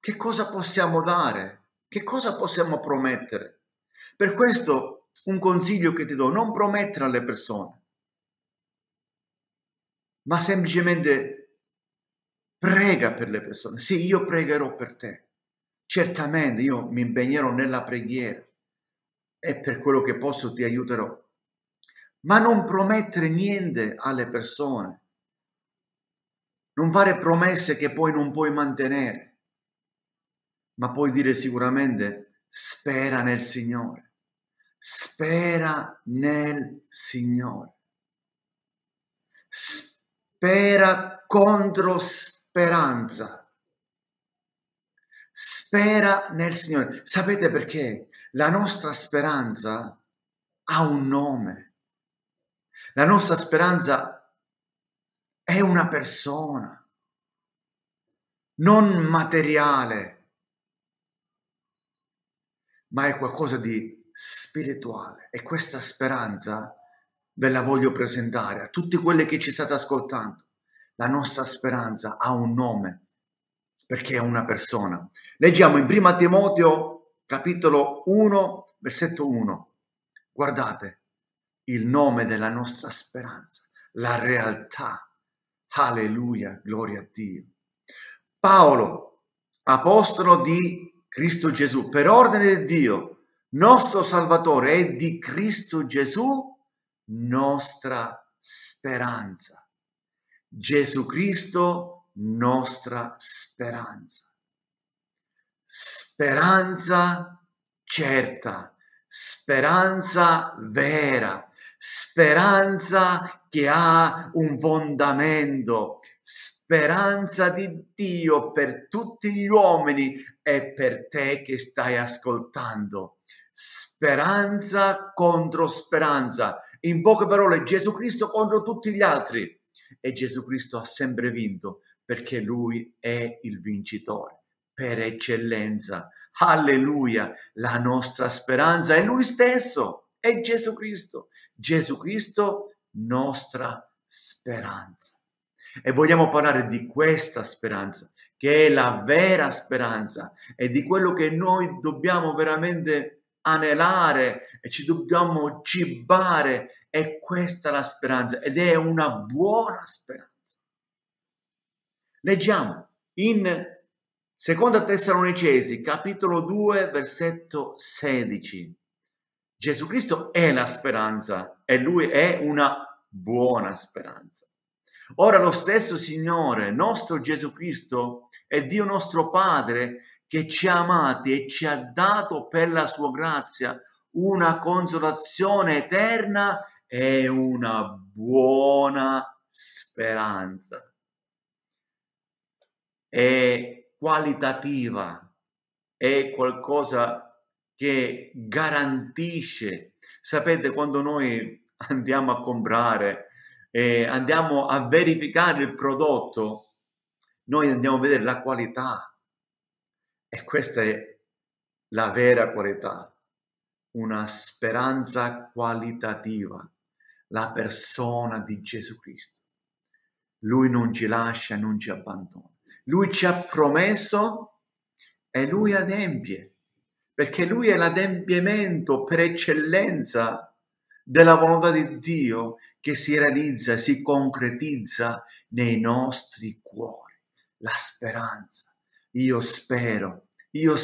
che cosa possiamo dare? Che cosa possiamo promettere? Per questo un consiglio che ti do, non promettere alle persone, ma semplicemente prega per le persone. Sì, io pregherò per te. Certamente io mi impegnerò nella preghiera e per quello che posso ti aiuterò. Ma non promettere niente alle persone. Non fare promesse che poi non puoi mantenere. Ma puoi dire sicuramente spera nel Signore. Spera nel Signore. Spera contro speranza. Spera nel Signore. Sapete perché? La nostra speranza ha un nome. La nostra speranza è una persona, non materiale, ma è qualcosa di spirituale. E questa speranza ve la voglio presentare a tutti quelli che ci state ascoltando. La nostra speranza ha un nome, perché è una persona. Leggiamo in 1 Timoteo, capitolo 1, versetto 1. Guardate, il nome della nostra speranza, la realtà. Alleluia, gloria a Dio. Paolo, apostolo di Cristo Gesù, per ordine di Dio, nostro Salvatore, e di Cristo Gesù, nostra speranza. Gesù Cristo, nostra speranza. Speranza certa, speranza vera, speranza che ha un fondamento, speranza di Dio per tutti gli uomini e per te che stai ascoltando. Speranza contro speranza. In poche parole, Gesù Cristo contro tutti gli altri. E Gesù Cristo ha sempre vinto, perché Lui è il vincitore per eccellenza. Alleluia! La nostra speranza è Lui stesso, è Gesù Cristo. Gesù Cristo, nostra speranza. E vogliamo parlare di questa speranza, che è la vera speranza, e di quello che noi dobbiamo veramente anelare e ci dobbiamo cibare. È questa la speranza, ed è una buona speranza. Leggiamo in Seconda Tessalonicesi capitolo 2 versetto 16. Gesù Cristo è la speranza e Lui è una buona speranza. Ora lo stesso Signore nostro Gesù Cristo e Dio nostro Padre, che ci ha amati e ci ha dato per la sua grazia una consolazione eterna e una buona speranza. È qualitativa, è qualcosa che garantisce. Sapete, quando noi andiamo a comprare e andiamo a verificare il prodotto, noi andiamo a vedere la qualità. E questa è la vera qualità, una speranza qualitativa, la persona di Gesù Cristo. Lui non ci lascia, non ci abbandona. Lui ci ha promesso e Lui adempie, perché Lui è l'adempimento per eccellenza della volontà di Dio che si realizza, si concretizza nei nostri cuori. La speranza. Io spero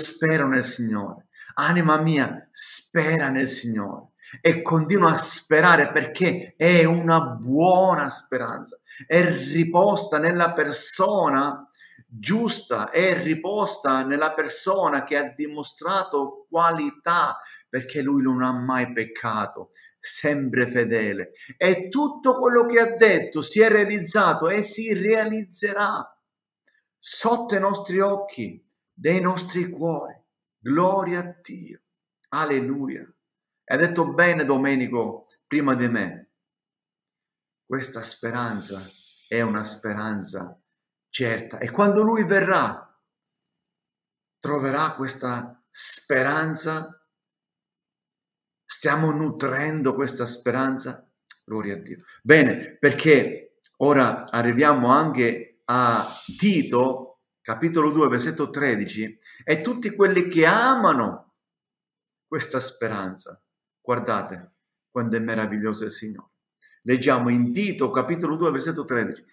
nel Signore. Anima mia, spera nel Signore e continua a sperare, perché è una buona speranza, è riposta nella persona giusta, è riposta nella persona che ha dimostrato qualità, perché lui non ha mai peccato, sempre fedele, e tutto quello che ha detto si è realizzato e si realizzerà sotto i nostri occhi, dei nostri cuori. Gloria a Dio, alleluia. E ha detto bene Domenico prima di me, questa speranza è una speranza certa, e quando lui verrà troverà questa speranza. Stiamo nutrendo questa speranza, gloria a Dio. Bene, perché ora arriviamo anche a Tito, capitolo 2, versetto 13, e tutti quelli che amano questa speranza. Guardate quanto è meraviglioso il Signore. Leggiamo in Tito, capitolo 2, versetto 13.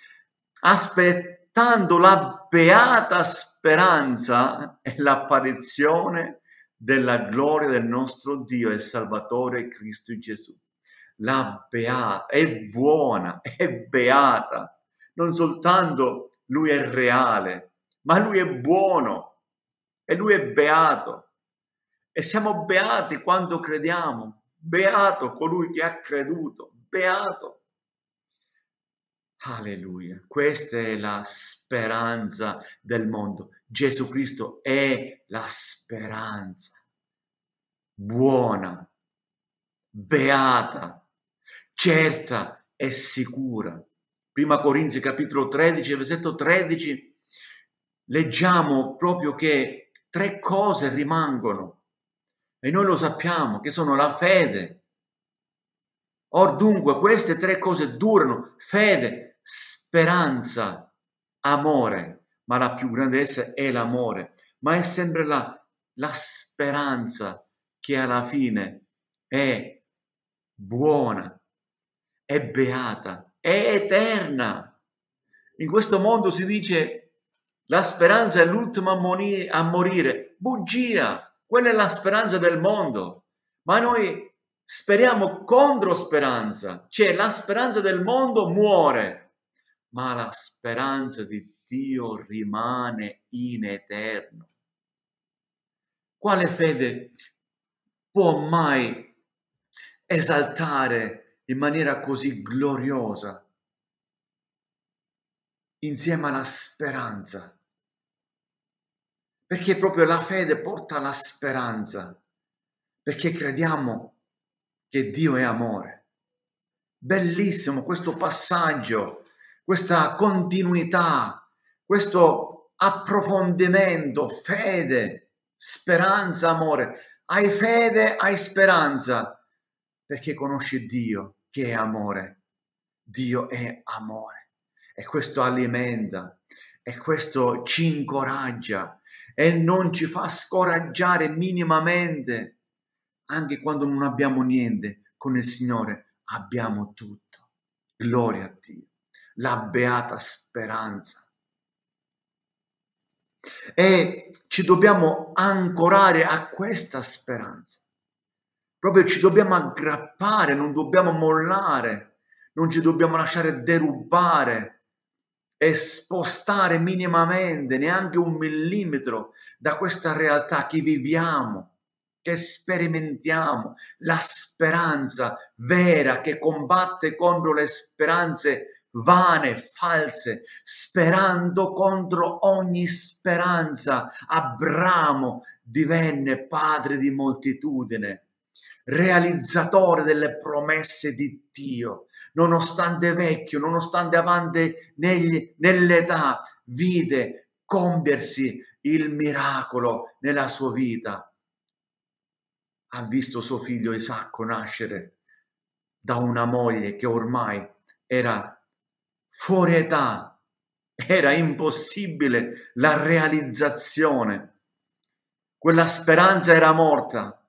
Aspettando la beata speranza e l'apparizione della gloria del nostro Dio e Salvatore Cristo Gesù. La beata, è buona, è beata. Non soltanto lui è reale, ma lui è buono e lui è beato. E siamo beati quando crediamo. Beato colui che ha creduto, beato. Alleluia, questa è la speranza del mondo. Gesù Cristo è la speranza buona, beata, certa e sicura. Prima Corinzi capitolo 13, versetto 13, leggiamo proprio che tre cose rimangono e noi lo sappiamo, che sono la fede. Or dunque queste tre cose durano: fede, speranza, amore. Ma la più grande essa è l'amore, ma è sempre la speranza che alla fine è buona, è beata, è eterna. In questo mondo si dice la speranza è l'ultima a morire. Bugia, quella è la speranza del mondo, ma noi speriamo contro speranza, cioè la speranza del mondo muore, ma la speranza di Dio rimane in eterno. Quale fede può mai esaltare in maniera così gloriosa insieme alla speranza? Perché proprio la fede porta alla speranza, perché crediamo che Dio è amore. Bellissimo questo passaggio, questa continuità, questo approfondimento, fede, speranza, amore. Hai fede, hai speranza, perché conosci Dio che è amore. Dio è amore e questo alimenta e questo ci incoraggia e non ci fa scoraggiare minimamente. Anche quando non abbiamo niente, con il Signore abbiamo tutto. Gloria a Dio, la beata speranza. E ci dobbiamo ancorare a questa speranza, proprio ci dobbiamo aggrappare, non dobbiamo mollare, non ci dobbiamo lasciare derubare e spostare minimamente, neanche un millimetro, da questa realtà che viviamo, che sperimentiamo, la speranza vera che combatte contro le speranze vane, false, sperando contro ogni speranza. Abramo divenne padre di moltitudine, realizzatore delle promesse di Dio, nonostante vecchio, nonostante avanti nell'età, vide compiersi il miracolo nella sua vita. Ha visto suo figlio Isacco nascere da una moglie che ormai era fuori età, era impossibile la realizzazione. Quella speranza era morta,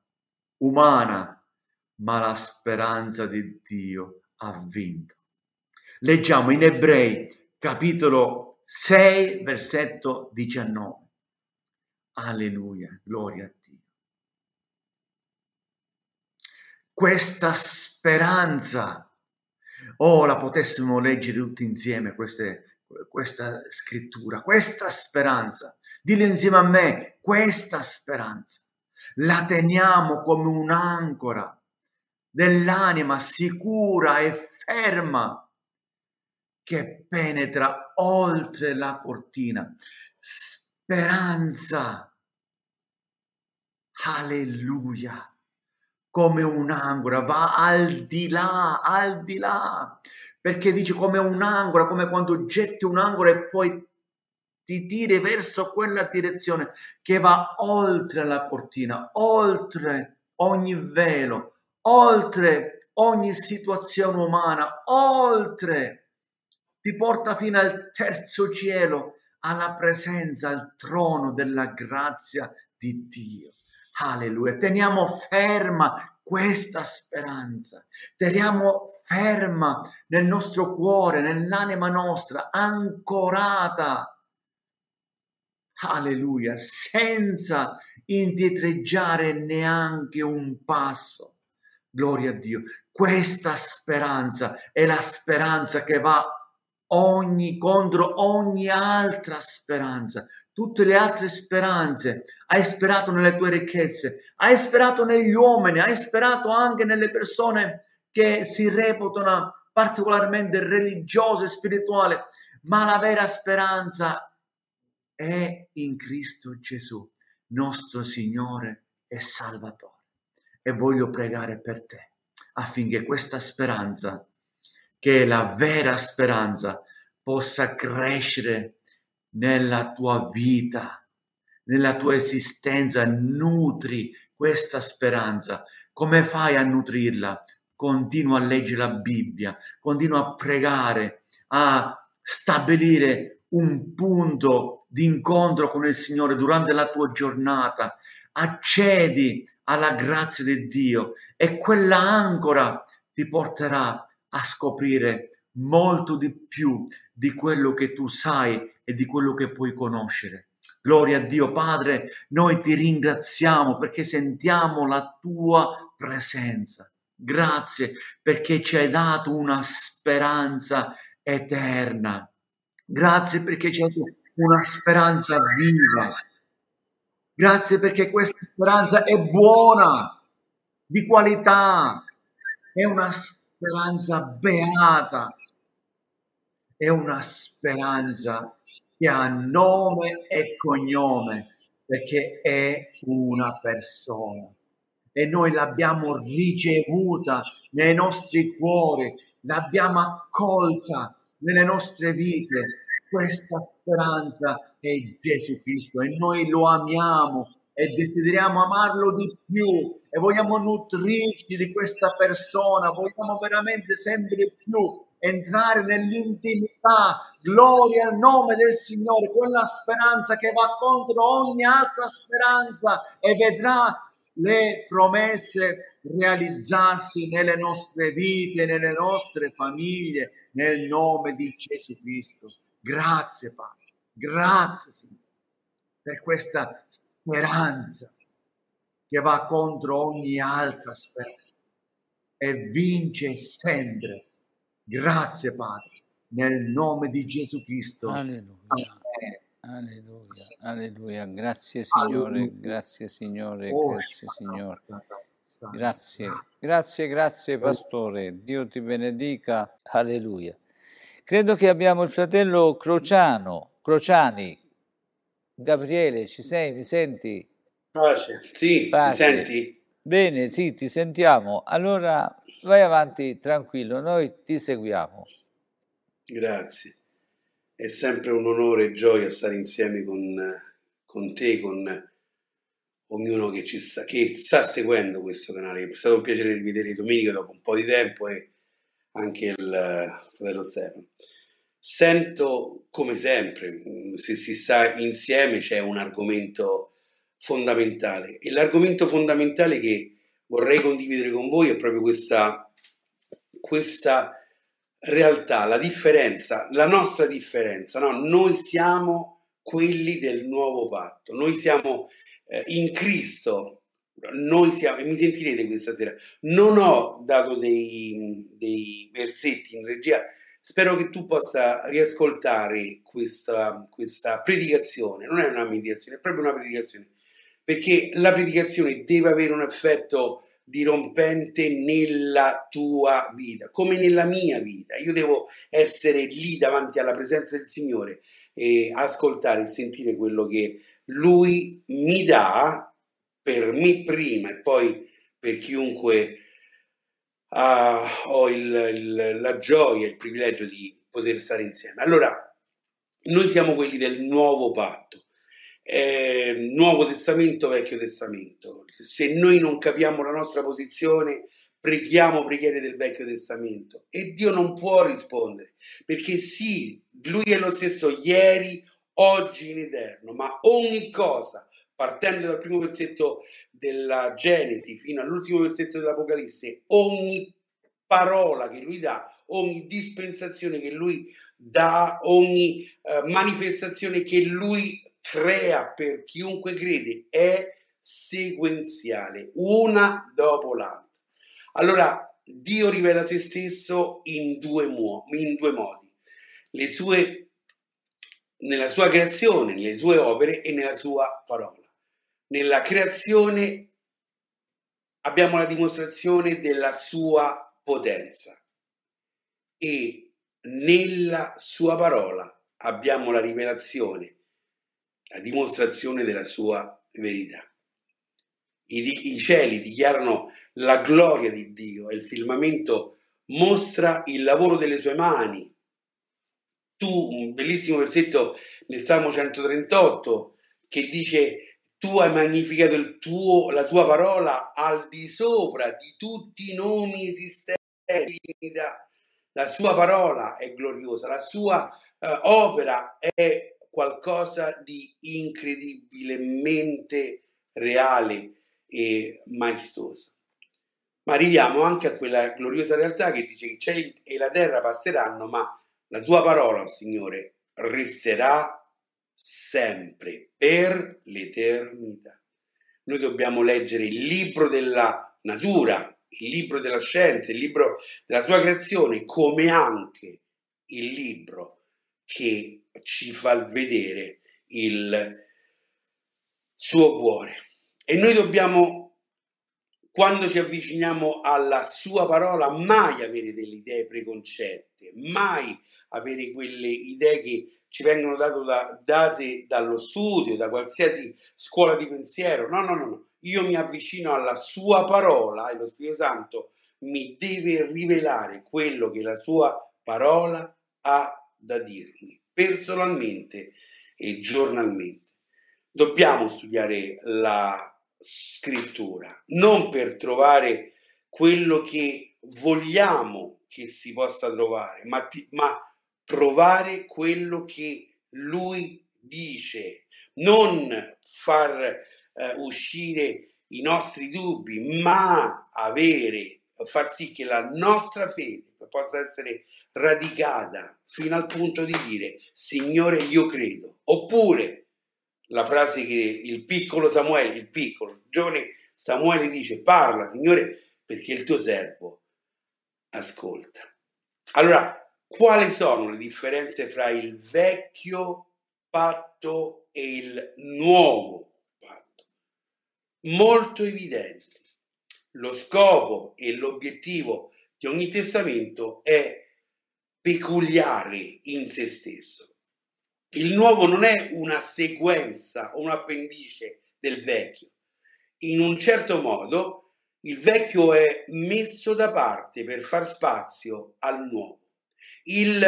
umana, ma la speranza di Dio ha vinto. Leggiamo in Ebrei, capitolo 6, versetto 19. Alleluia, gloria a Dio. questa speranza. Oh, la potessimo leggere tutti insieme questa scrittura, questa speranza. Dillo insieme a me, questa speranza. La teniamo come un'ancora dell'anima sicura e ferma che penetra oltre la cortina. Speranza. Alleluia. Come un'ancora, va al di là, perché dice come un'ancora, come quando getti un'ancora e poi ti tiri verso quella direzione che va oltre la cortina, oltre ogni velo, oltre ogni situazione umana, oltre, ti porta fino al terzo cielo, alla presenza, al trono della grazia di Dio. Alleluia. Teniamo ferma questa speranza, teniamo ferma nel nostro cuore, nell'anima nostra, ancorata. Alleluia, senza indietreggiare neanche un passo. Gloria a Dio. Questa speranza è la speranza che va contro ogni altra speranza. Tutte le altre speranze, hai sperato nelle tue ricchezze, hai sperato negli uomini, hai sperato anche nelle persone che si reputano particolarmente religiose e spirituali, ma la vera speranza è in Cristo Gesù, nostro Signore e Salvatore. E voglio pregare per te affinché questa speranza, che è la vera speranza, possa crescere nella tua vita, nella tua esistenza. Nutri questa speranza. Come fai a nutrirla? Continua a leggere la Bibbia, continua a pregare, a stabilire un punto di incontro con il Signore durante la tua giornata. Accedi alla grazia di Dio e quella ancora ti porterà a scoprire molto di più di quello che tu sai e di quello che puoi conoscere. Gloria a Dio. Padre, noi ti ringraziamo perché sentiamo la tua presenza. Grazie perché ci hai dato una speranza eterna. Grazie perché c'è una speranza viva. Grazie perché questa speranza è buona, di qualità. È una speranza beata. È una speranza che ha nome e cognome, perché è una persona. E noi l'abbiamo ricevuta nei nostri cuori, l'abbiamo accolta nelle nostre vite. Questa speranza è Gesù Cristo e noi lo amiamo e desideriamo amarlo di più e vogliamo nutrirci di questa persona, vogliamo veramente sempre più entrare nell'intimità. Gloria al nome del Signore, quella speranza che va contro ogni altra speranza e vedrà le promesse realizzarsi nelle nostre vite, nelle nostre famiglie, nel nome di Gesù Cristo. Grazie Padre, grazie Signore per questa speranza che va contro ogni altra speranza e vince sempre. Grazie Padre, nel nome di Gesù Cristo. Alleluia, alleluia, alleluia. Grazie Signore, alleluia. Grazie Signore, grazie Signore. Grazie, grazie, grazie Pastore, Dio ti benedica, alleluia. Credo che abbiamo il fratello Crociani, Gabriele, ci sei, mi senti? Pace, sì, Pace. Mi senti? Bene, sì, ti sentiamo, allora vai avanti tranquillo, noi ti seguiamo. Grazie, è sempre un onore e gioia stare insieme con te, con ognuno che sta seguendo questo canale. È stato un piacere rivedere domenica dopo un po' di tempo e anche il fratello Stefano. Sento come sempre, se si sta insieme c'è un argomento fondamentale e l'argomento fondamentale che vorrei condividere con voi è proprio questa realtà, la differenza, la nostra differenza, no? Noi siamo quelli del nuovo patto, noi siamo in Cristo noi siamo, mi sentirete questa sera, non ho dato dei versetti in regia, spero che tu possa riascoltare questa predicazione, non è una meditazione, è proprio una predicazione, perché la predicazione deve avere un effetto dirompente nella tua vita, come nella mia vita. Io devo essere lì davanti alla presenza del Signore e ascoltare e sentire quello che Lui mi dà per me prima e poi per chiunque ho la gioia, il privilegio di poter stare insieme. Allora, noi siamo quelli del nuovo patto. Nuovo Testamento, Vecchio Testamento. Se noi non capiamo la nostra posizione, preghiamo preghiere del Vecchio Testamento e Dio non può rispondere, perché sì, Lui è lo stesso ieri, oggi, in eterno, ma ogni cosa, partendo dal primo versetto della Genesi fino all'ultimo versetto dell'Apocalisse, ogni parola che Lui dà, ogni dispensazione che Lui dà, ogni manifestazione che Lui crea per chiunque crede è sequenziale, una dopo l'altra. Allora Dio rivela se stesso in due modi: nella sua creazione, nelle sue opere e nella sua parola. Nella creazione abbiamo la dimostrazione della sua potenza e nella sua parola abbiamo la rivelazione, la dimostrazione della sua verità. I cieli dichiarano la gloria di Dio e il firmamento mostra il lavoro delle sue mani. Un bellissimo versetto nel Salmo 138 che dice: tu hai magnificato la tua parola al di sopra di tutti i nomi esistenti. La sua parola è gloriosa, la sua opera è qualcosa di incredibilmente reale e maestoso. Ma arriviamo anche a quella gloriosa realtà che dice che i cieli e la terra passeranno, ma la tua parola, Signore, resterà sempre per l'eternità. Noi dobbiamo leggere il libro della natura, il libro della scienza, il libro della sua creazione, come anche il libro che ci fa vedere il suo cuore. E noi dobbiamo, quando ci avviciniamo alla sua parola, mai avere delle idee preconcette, mai avere quelle idee che ci vengono date dallo studio, da qualsiasi scuola di pensiero. No. Io mi avvicino alla sua parola e lo Spirito Santo mi deve rivelare quello che la sua parola ha da dirmi personalmente e giornalmente. Dobbiamo studiare la scrittura non per trovare quello che vogliamo che si possa trovare, ma trovare quello che Lui dice, non far uscire i nostri dubbi, ma far sì che la nostra fede possa essere radicata fino al punto di dire: Signore, io credo. Oppure la frase che il giovane Samuele dice: parla, Signore, perché il tuo servo ascolta. Allora, quali sono le differenze fra il vecchio patto e il nuovo patto? Molto evidenti. Lo scopo e l'obiettivo di ogni testamento è peculiare in se stesso. Il nuovo non è una sequenza o un appendice del vecchio. In un certo modo il vecchio è messo da parte per far spazio al nuovo. Il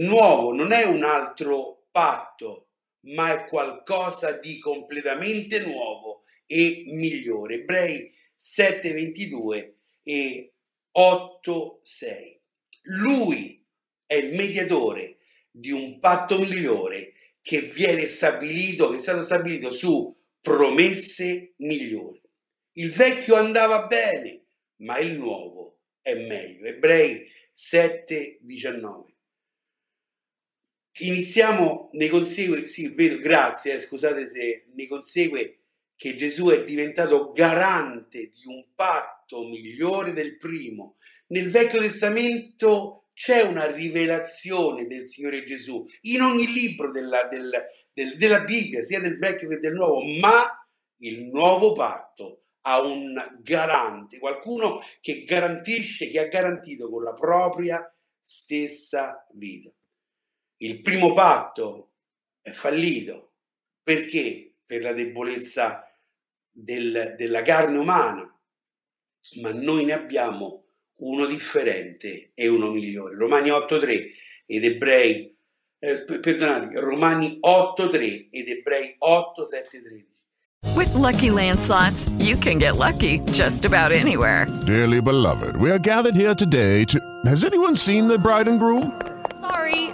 nuovo non è un altro patto, ma è qualcosa di completamente nuovo e migliore. Ebrei 7:22 e 8:6. Lui è il mediatore di un patto migliore che è stato stabilito su promesse migliori. Il vecchio andava bene, ma il nuovo è meglio. Ebrei 7:19. Iniziamo, ne consegue, sì, vedo, grazie, scusate se ne consegue che Gesù è diventato garante di un patto migliore del primo. Nel Vecchio Testamento c'è una rivelazione del Signore Gesù, in ogni libro della Bibbia, sia del Vecchio che del Nuovo, ma il nuovo patto ha un garante, qualcuno che garantisce, che ha garantito con la propria stessa vita. Il primo patto è fallito, perché? Per la debolezza della carne umana, ma noi ne abbiamo uno differente e uno migliore. Romani 8.3 ed Ebrei, perdonate, Romani 8.3 ed Ebrei 8.7.13. With Lucky Land Slots, you can get lucky just about anywhere. Dearly beloved, we are gathered here today to... Has anyone seen the bride and groom?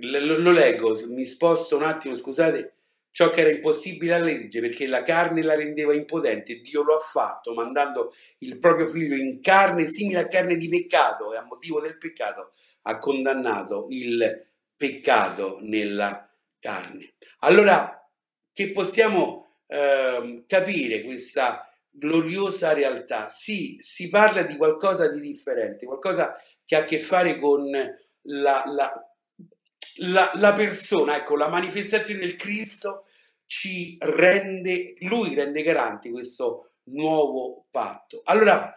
Lo leggo, mi sposto un attimo, scusate. Ciò che era impossibile alla legge, perché la carne la rendeva impotente, Dio lo ha fatto mandando il proprio figlio in carne simile a carne di peccato, e a motivo del peccato ha condannato il peccato nella carne. Allora, che possiamo capire questa gloriosa realtà? Sì, si parla di qualcosa di differente, qualcosa che ha a che fare con la persona, ecco, la manifestazione del Cristo lui rende garante questo nuovo patto. Allora,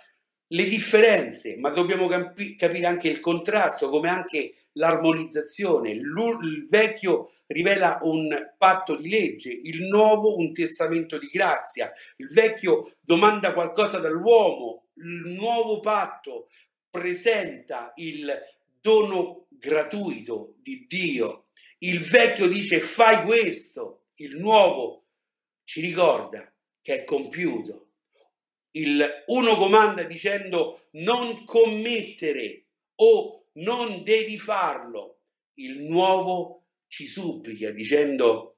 le differenze, ma dobbiamo capire anche il contrasto, come anche l'armonizzazione. Il vecchio rivela un patto di legge, il nuovo un testamento di grazia. Il vecchio domanda qualcosa dall'uomo, il nuovo patto presenta il dono gratuito di Dio. Il vecchio dice fai questo, il nuovo ci ricorda che è compiuto. Uno comanda dicendo non commettere o non devi farlo, il nuovo ci supplica dicendo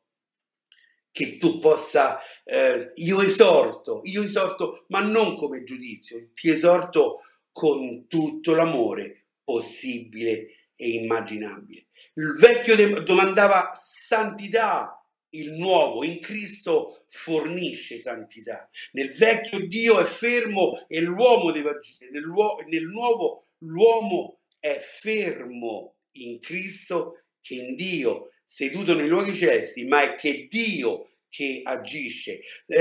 che tu possa, io esorto, ma non come giudizio, ti esorto con tutto l'amore possibile e immaginabile. Il vecchio domandava santità, il nuovo in Cristo fornisce santità. Nel vecchio Dio è fermo e l'uomo deve agire, nel nuovo l'uomo è fermo in Cristo che in Dio, seduto nei luoghi celesti, ma è che Dio che agisce.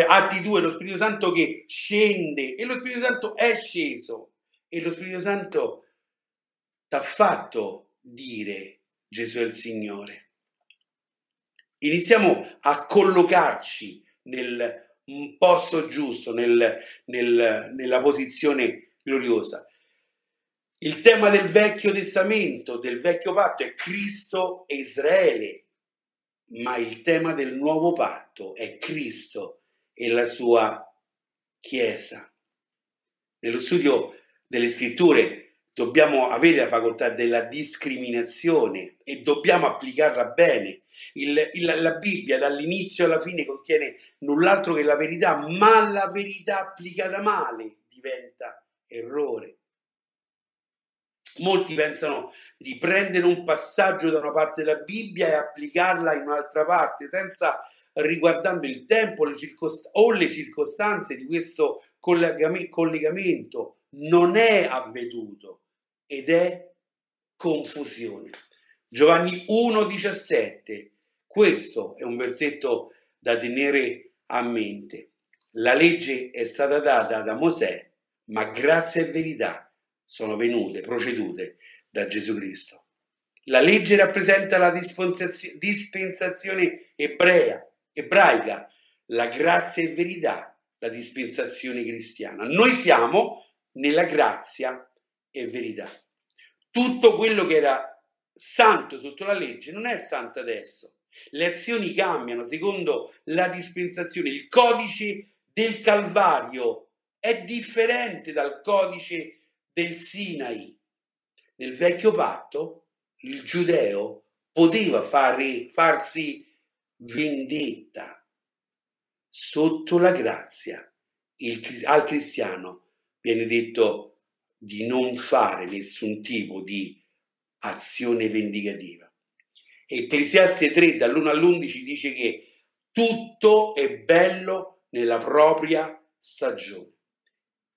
Atti 2, lo Spirito Santo che scende, e lo Spirito Santo è sceso, e lo Spirito Santo t'ha fatto dire Gesù è il Signore. Iniziamo a collocarci nel posto giusto, nella posizione gloriosa. Il tema del Vecchio Testamento, del Vecchio Patto, è Cristo e Israele, ma il tema del Nuovo Patto è Cristo e la sua Chiesa. Nello studio delle Scritture dobbiamo avere la facoltà della discriminazione e dobbiamo applicarla bene. La Bibbia dall'inizio alla fine contiene null'altro che la verità, ma la verità applicata male diventa errore. Molti pensano di prendere un passaggio da una parte della Bibbia e applicarla in un'altra parte, senza riguardando il tempo o le circostanze di questo collegamento. Non è avveduto ed è confusione. Giovanni 1,17, questo è un versetto da tenere a mente. La legge è stata data da Mosè, ma grazia e verità sono venute, procedute da Gesù Cristo. La legge rappresenta la dispensazione ebraica, la grazia e verità, la dispensazione cristiana. Noi siamo nella grazia e verità. Tutto quello che era santo sotto la legge non è santo adesso. Le azioni cambiano secondo la dispensazione. Il codice del Calvario è differente dal codice del Sinai. Nel vecchio patto il giudeo poteva farsi vendetta. Sotto la grazia al cristiano viene detto di non fare nessun tipo di azione vendicativa. Ecclesiaste 3 dall'1 all'11 dice che tutto è bello nella propria stagione,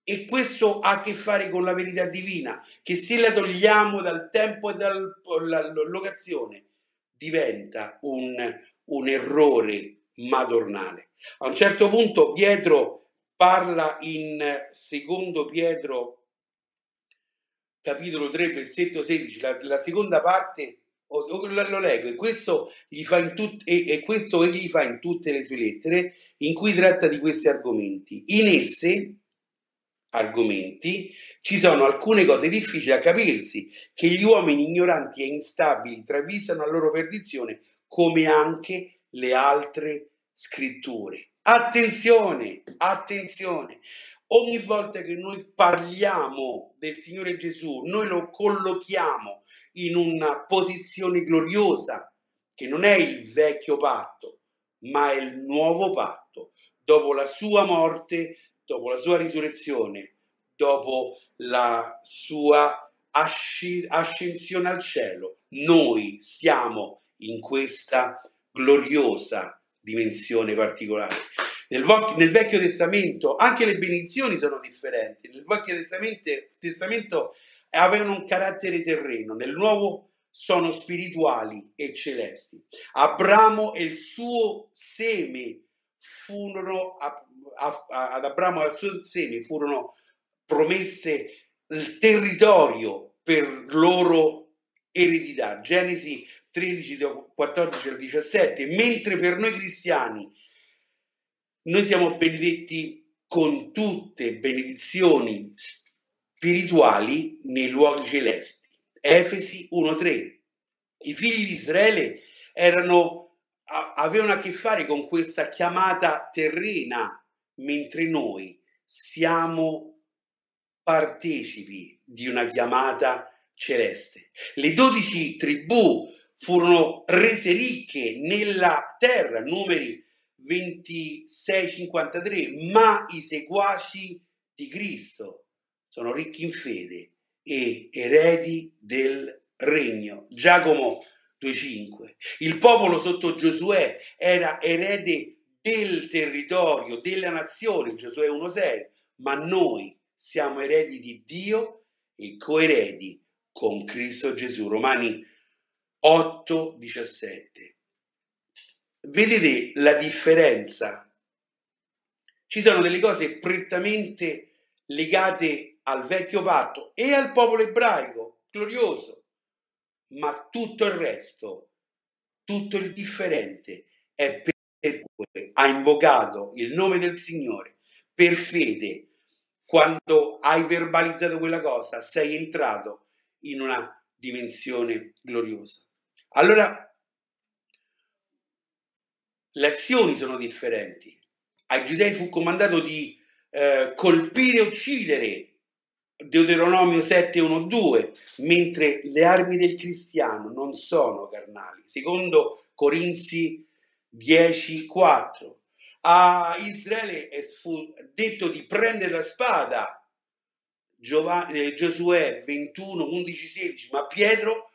e questo ha a che fare con la verità divina, che se la togliamo dal tempo e dall'allocazione diventa un errore madornale. A un certo punto Pietro parla in secondo Pietro capitolo 3 versetto 16, la seconda parte lo leggo, e questo egli fa in tutte le sue lettere, in cui tratta di questi argomenti. In esse ci sono alcune cose difficili a capirsi, che gli uomini ignoranti e instabili travisano a loro perdizione, come anche le altre scritture. Attenzione! Ogni volta che noi parliamo del Signore Gesù, noi lo collochiamo in una posizione gloriosa, che non è il vecchio patto, ma è il nuovo patto, dopo la sua morte, dopo la sua risurrezione, dopo la sua ascensione al cielo. Noi siamo in questa gloriosa dimensione particolare. Nel Vecchio Testamento anche le benedizioni sono differenti. Nel Vecchio Testamento avevano un carattere terreno, nel Nuovo sono spirituali e celesti. Abramo e il suo seme ad Abramo e al suo seme furono promesse il territorio per loro eredità. Genesi 13, 14 al 17, mentre per noi cristiani noi siamo benedetti con tutte benedizioni spirituali nei luoghi celesti. Efesi 1:3. I figli di Israele avevano a che fare con questa chiamata terrena, mentre noi siamo partecipi di una chiamata celeste. Le 12 tribù furono rese ricche nella terra, Numeri 26:53, ma i seguaci di Cristo sono ricchi in fede e eredi del regno. Giacomo 2:5. Il popolo sotto Giosuè era erede del territorio, della nazione, Giosuè 1:6, ma noi siamo eredi di Dio e coeredi con Cristo Gesù, Romani 8:17. Vedete la differenza? Ci sono delle cose prettamente legate al vecchio patto e al popolo ebraico glorioso, ma tutto il resto, tutto il differente è per cui ha invocato il nome del Signore per fede. Quando hai verbalizzato quella cosa, sei entrato in una dimensione gloriosa. Allora, le azioni sono differenti. Ai giudei fu comandato di colpire e uccidere, Deuteronomio 7:1-2, mentre le armi del cristiano non sono carnali, secondo Corinzi 10:4. A Israele fu detto di prendere la spada, Giosuè 21:11-16, ma Pietro,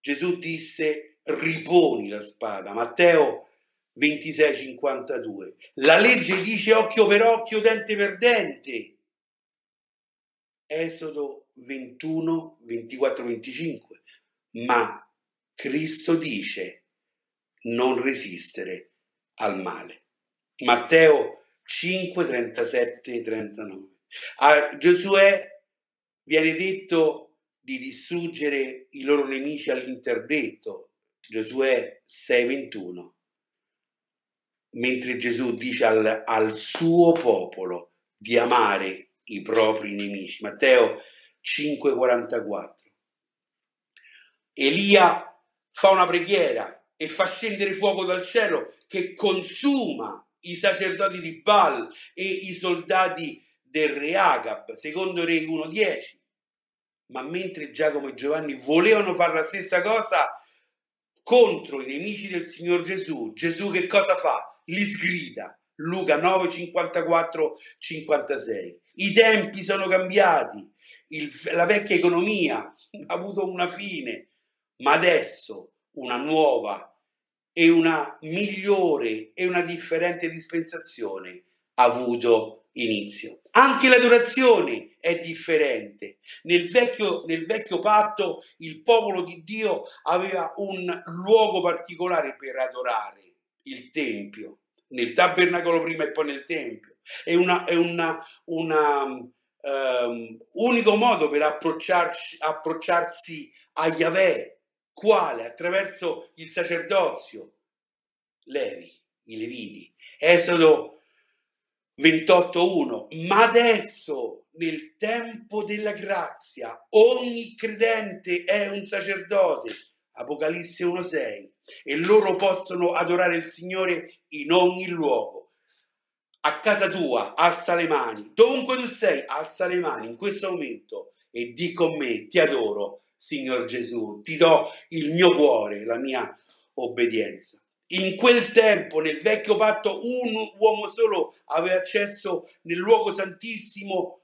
Gesù disse: riponi la spada, Matteo 26:52. La legge dice occhio per occhio, dente per dente, Esodo 21:24-25, ma Cristo dice non resistere al male, Matteo 5:37-39. A Giosuè viene detto di distruggere i loro nemici all'interdetto, Giosuè 6:21, mentre Gesù dice al suo popolo di amare i propri nemici, Matteo 5:44. Elia fa una preghiera e fa scendere fuoco dal cielo che consuma i sacerdoti di Baal e i soldati del re Agab, secondo Re 1:10. Ma mentre Giacomo e Giovanni volevano fare la stessa cosa contro i nemici del Signor Gesù, Gesù che cosa fa? Li sgrida. Luca 9:54-56. I tempi sono cambiati, la vecchia economia ha avuto una fine, ma adesso una nuova e una migliore e una differente dispensazione ha avuto inizio. Anche la durazione è differente. Nel vecchio patto il popolo di Dio aveva un luogo particolare per adorare, il Tempio, nel tabernacolo prima e poi nel Tempio. Unico modo per approcciarsi a Yahweh, quale? Attraverso il sacerdozio, i Leviti. Esodo 28:1. Ma adesso, nel tempo della grazia, ogni credente è un sacerdote, Apocalisse 1:6, e loro possono adorare il Signore in ogni luogo. A casa tua, alza le mani, dovunque tu sei, alza le mani in questo momento e di con me: ti adoro, Signor Gesù, ti do il mio cuore, la mia obbedienza. In quel tempo, nel vecchio patto, un uomo solo aveva accesso nel luogo santissimo,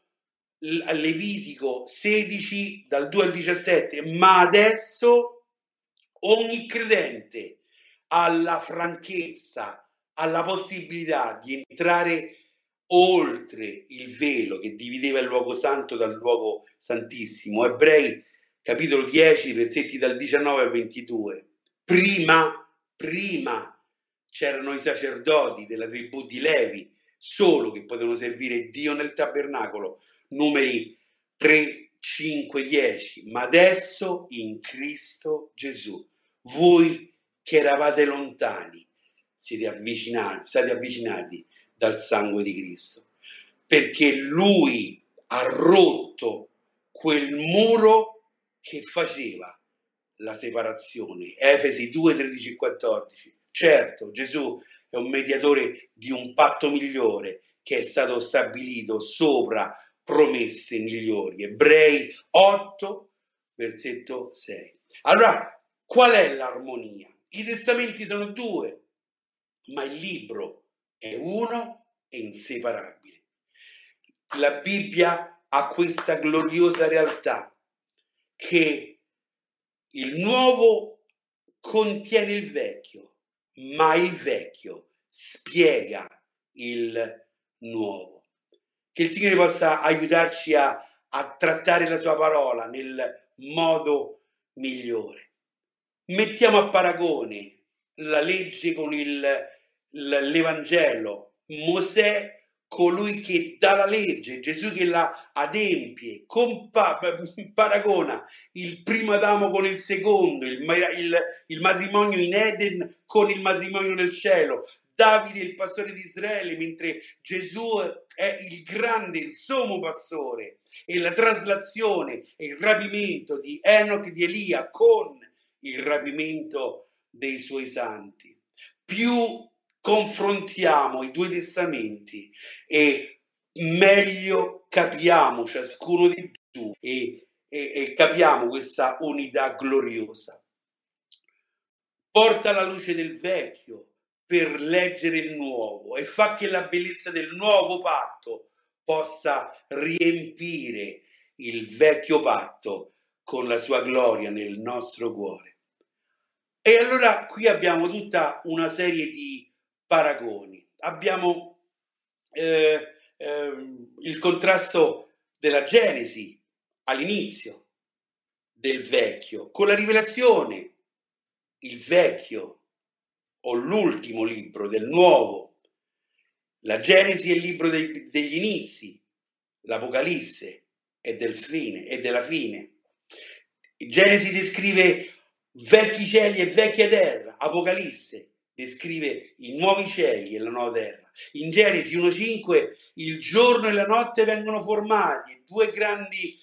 Levitico 16 dal 2 al 17, ma adesso ogni credente ha la franchezza, ha la possibilità di entrare oltre il velo che divideva il luogo santo dal luogo santissimo. Ebrei capitolo 10, versetti dal 19 al 22. Prima c'erano i sacerdoti della tribù di Levi, solo che potevano servire Dio nel tabernacolo. Numeri 3, 5, 10. Ma adesso in Cristo Gesù, voi che eravate lontani, state avvicinati dal sangue di Cristo, perché Lui ha rotto quel muro che faceva la separazione. Efesi 2:13-14. Certo, Gesù è un mediatore di un patto migliore che è stato stabilito sopra promesse migliori. Ebrei 8, versetto 6. Allora, qual è l'armonia? I testamenti sono due, ma il libro è uno e inseparabile. La Bibbia ha questa gloriosa realtà che il nuovo contiene il vecchio, ma il vecchio spiega il nuovo. Che il Signore possa aiutarci a trattare la sua parola nel modo migliore. Mettiamo a paragone la legge con l'Evangelo. Mosè, colui che dà la legge, Gesù che la adempie, paragona il primo Adamo con il secondo, il matrimonio in Eden con il matrimonio nel cielo, Davide il pastore di Israele, mentre Gesù è il grande, il sommo pastore, e la traslazione e il rapimento di Enoch, di Elia, con il rapimento dei suoi santi. Più confrontiamo i due testamenti e meglio capiamo ciascuno di due e capiamo questa unità gloriosa. Porta la luce del vecchio per leggere il nuovo e fa che la bellezza del nuovo patto possa riempire il vecchio patto con la sua gloria nel nostro cuore. E allora qui abbiamo tutta una serie di paragoni. Abbiamo il contrasto della Genesi all'inizio del vecchio con la Rivelazione, il vecchio o l'ultimo libro del nuovo. La Genesi è il libro degli inizi, l'Apocalisse è del fine, è della fine. Genesi descrive vecchi cieli e vecchia terra, Apocalisse descrive i nuovi cieli e la nuova terra. In Genesi 1:5 il giorno e la notte vengono formati, due grandi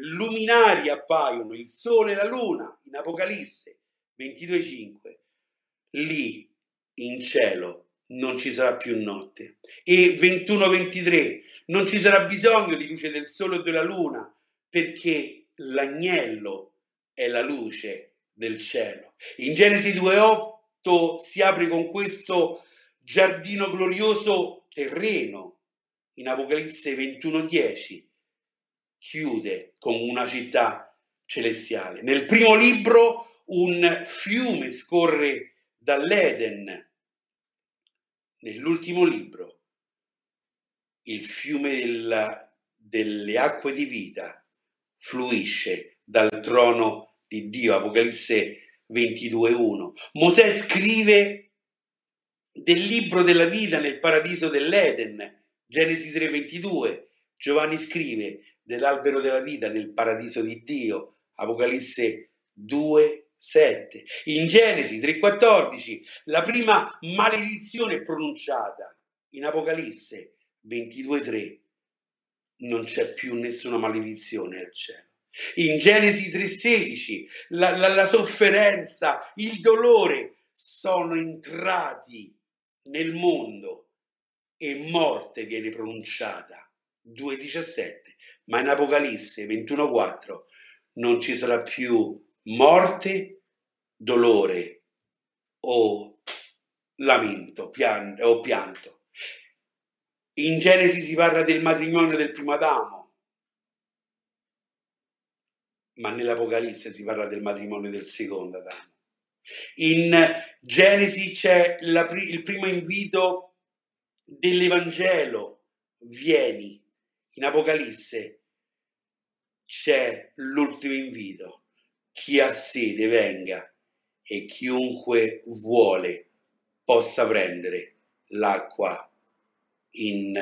luminari appaiono, il sole e la luna. In Apocalisse 22:5 lì in cielo non ci sarà più notte. E 21:23 non ci sarà bisogno di luce del sole o della luna, perché l'agnello è la luce del cielo. In Genesi 2:8 si apre con questo giardino glorioso terreno. In Apocalisse 21:10 chiude con una città celestiale. Nel primo libro un fiume scorre dall'Eden. Nell'ultimo libro il fiume delle acque di vita fluisce dal trono di Dio. Apocalisse 22:1. Mosè scrive del libro della vita nel paradiso dell'Eden. Genesi 3:22. Giovanni scrive dell'albero della vita nel paradiso di Dio. Apocalisse 2:7. In Genesi 3:14 la prima maledizione è pronunciata. In Apocalisse 22:3 non c'è più nessuna maledizione al cielo. In Genesi 3:16 la sofferenza, il dolore sono entrati nel mondo e morte viene pronunciata. 2:17. Ma in Apocalisse 21:4 non ci sarà più morte, dolore o lamento o pianto. In Genesi si parla del matrimonio del primo Adamo, ma nell'Apocalisse si parla del matrimonio del secondo Adamo. In Genesi c'è il primo invito dell'Evangelo, vieni. In Apocalisse c'è l'ultimo invito, chi ha sete venga e chiunque vuole possa prendere l'acqua in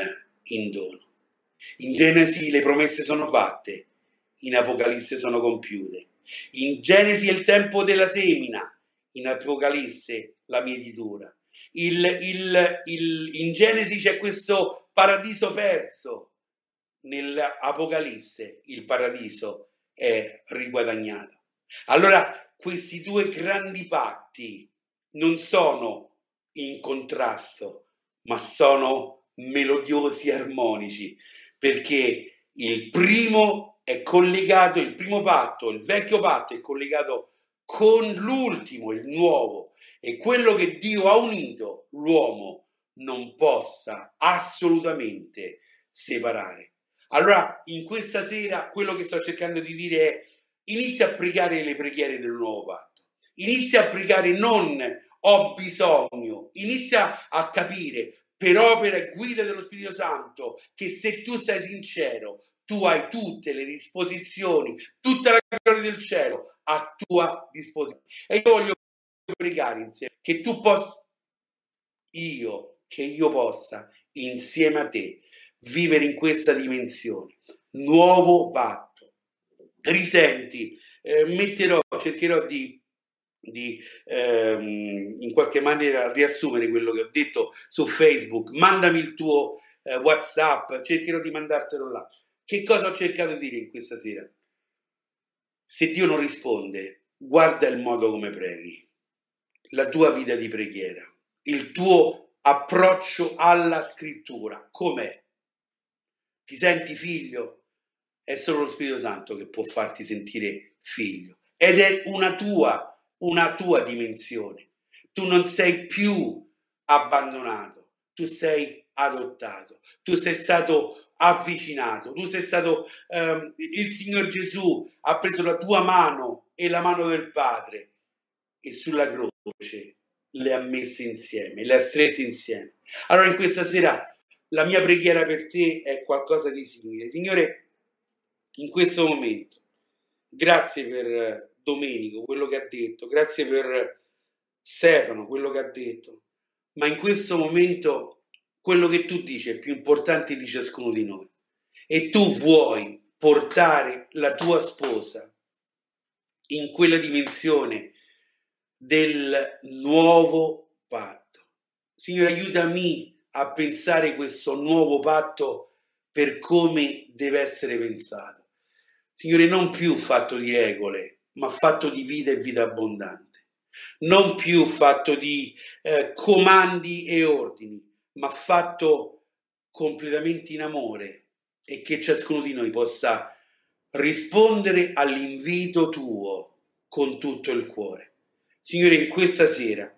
dono. In Genesi le promesse sono fatte, in Apocalisse sono compiute. In Genesi è il tempo della semina, in Apocalisse la mietitura. In Genesi c'è questo paradiso perso, nell'Apocalisse il paradiso è riguadagnato. Allora questi due grandi patti non sono in contrasto, ma sono melodiosi e armonici, perché il primo è collegato, il primo patto, il vecchio patto è collegato con l'ultimo, il nuovo, e quello che Dio ha unito l'uomo non possa assolutamente separare. Allora in questa sera quello che sto cercando di dire è: inizia a pregare le preghiere del nuovo patto, inizia a pregare non ho bisogno, inizia a capire per opera e guida dello Spirito Santo che se tu sei sincero tu hai tutte le disposizioni, tutta la gloria del cielo a tua disposizione. E io voglio pregare insieme che tu possa, che io possa insieme a te vivere in questa dimensione nuovo patto. Risenti, cercherò di in qualche maniera riassumere quello che ho detto su Facebook. Mandami il tuo WhatsApp, cercherò di mandartelo là. Che cosa ho cercato di dire in questa sera? Se Dio non risponde, guarda il modo come preghi, la tua vita di preghiera, il tuo approccio alla scrittura com'è? Ti senti figlio? È solo lo Spirito Santo che può farti sentire figlio, ed è una tua dimensione. Tu non sei più abbandonato, tu sei adottato, tu sei stato avvicinato, tu sei stato il Signor Gesù ha preso la tua mano e la mano del Padre e sulla croce le ha messe insieme, le ha strette insieme. Allora in questa sera la mia preghiera per te è qualcosa di simile. Signore, in questo momento grazie per Domenico, quello che ha detto, grazie per Stefano, quello che ha detto, ma in questo momento quello che tu dici è più importante di ciascuno di noi, e tu vuoi portare la tua sposa in quella dimensione del nuovo patto. Signore, aiutami a pensare questo nuovo patto per come deve essere pensato. Signore, non più fatto di regole, ma fatto di vita e vita abbondante. Non più fatto di comandi e ordini, ma fatto completamente in amore, e che ciascuno di noi possa rispondere all'invito tuo con tutto il cuore. Signore, in questa sera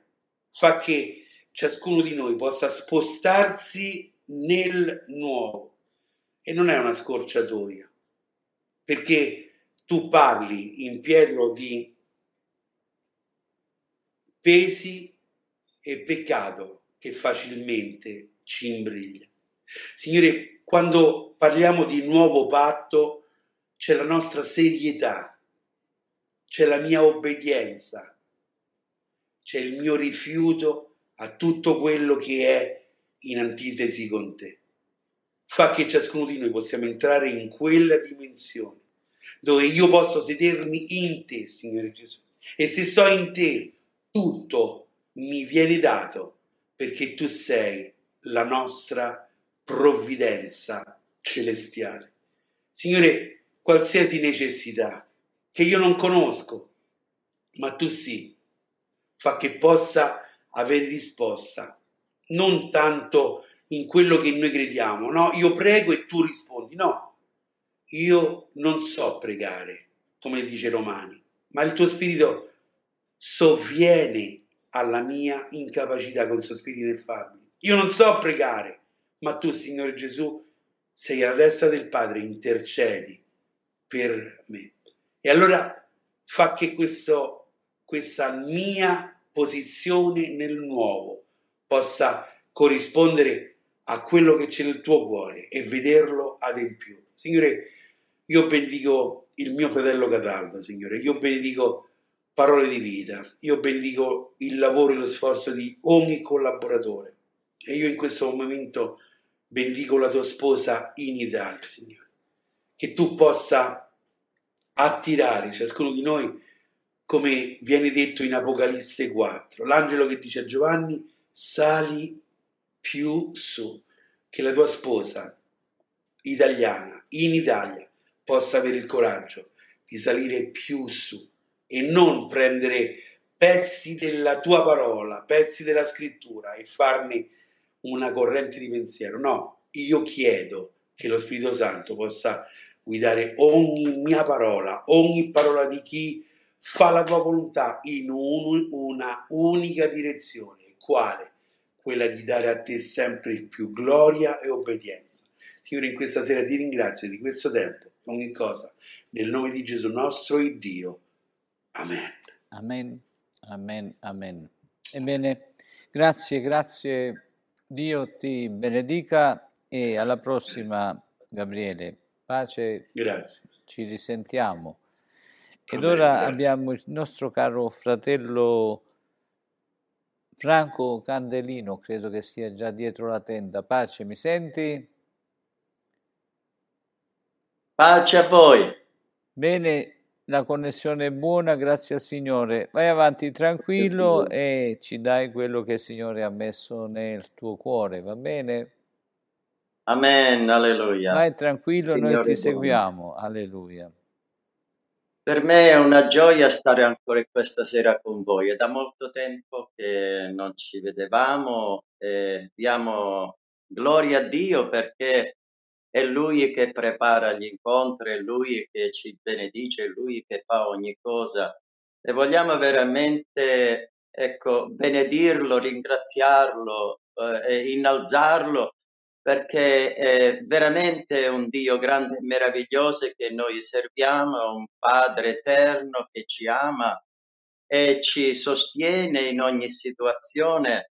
fa che ciascuno di noi possa spostarsi nel nuovo, e non è una scorciatoia, perché tu parli in Pietro di pesi e peccato che facilmente ci imbriglia. Signore, quando parliamo di nuovo patto c'è la nostra serietà, c'è la mia obbedienza, c'è il mio rifiuto a tutto quello che è in antitesi con te. Fa che ciascuno di noi possiamo entrare in quella dimensione dove io posso sedermi in te, Signore Gesù, e se sto in te tutto mi viene dato, perché tu sei la nostra provvidenza celestiale. Signore, qualsiasi necessità che io non conosco, ma tu sì, fa che possa avere risposta, non tanto in quello che noi crediamo, no, io prego e tu rispondi, no, io non so pregare, come dice Romani, ma il tuo spirito sovviene alla mia incapacità con sospiri ineffabili. Io non so pregare, ma tu, Signore Gesù, sei alla destra del Padre, intercedi per me. E allora fa che questa mia posizione nel nuovo possa corrispondere a quello che c'è nel tuo cuore e vederlo adempiuto. Signore, io benedico il mio fratello Cataldo, Signore, io benedico Parole di Vita, io benedico il lavoro e lo sforzo di ogni collaboratore, e io in questo momento benedico la tua sposa in Italia, Signore, che tu possa attirare ciascuno di noi, come viene detto in Apocalisse 4, l'angelo che dice a Giovanni: sali più su, che la tua sposa italiana in Italia possa avere il coraggio di salire più su e non prendere pezzi della tua parola, pezzi della scrittura e farne una corrente di pensiero. No, io chiedo che lo Spirito Santo possa guidare ogni mia parola, ogni parola di chi fa la tua volontà in una unica direzione, quale? Quella di dare a te sempre più gloria e obbedienza. Signore, in questa sera ti ringrazio di questo tempo, ogni cosa, nel nome di Gesù nostro Dio. Amen. Amen, amen, amen. Ebbene, grazie. Dio ti benedica e alla prossima, Gabriele. Pace. Grazie. Ci risentiamo. Ed amen, ora grazie. Abbiamo il nostro caro fratello Franco Candelino, credo che sia già dietro la tenda. Pace, mi senti? Pace a voi. Bene. La connessione è buona, grazie al Signore. Vai avanti tranquillo e ci dai quello che il Signore ha messo nel tuo cuore, va bene? Amen, alleluia. Vai tranquillo, Signore, noi ti seguiamo, alleluia. Per me è una gioia stare ancora questa sera con voi. È da molto tempo che non ci vedevamo e diamo gloria a Dio perché è Lui che prepara gli incontri, è Lui che ci benedice, è Lui che fa ogni cosa. E vogliamo veramente, benedirlo, ringraziarlo, innalzarlo, perché è veramente un Dio grande e meraviglioso che noi serviamo, un Padre eterno che ci ama e ci sostiene in ogni situazione.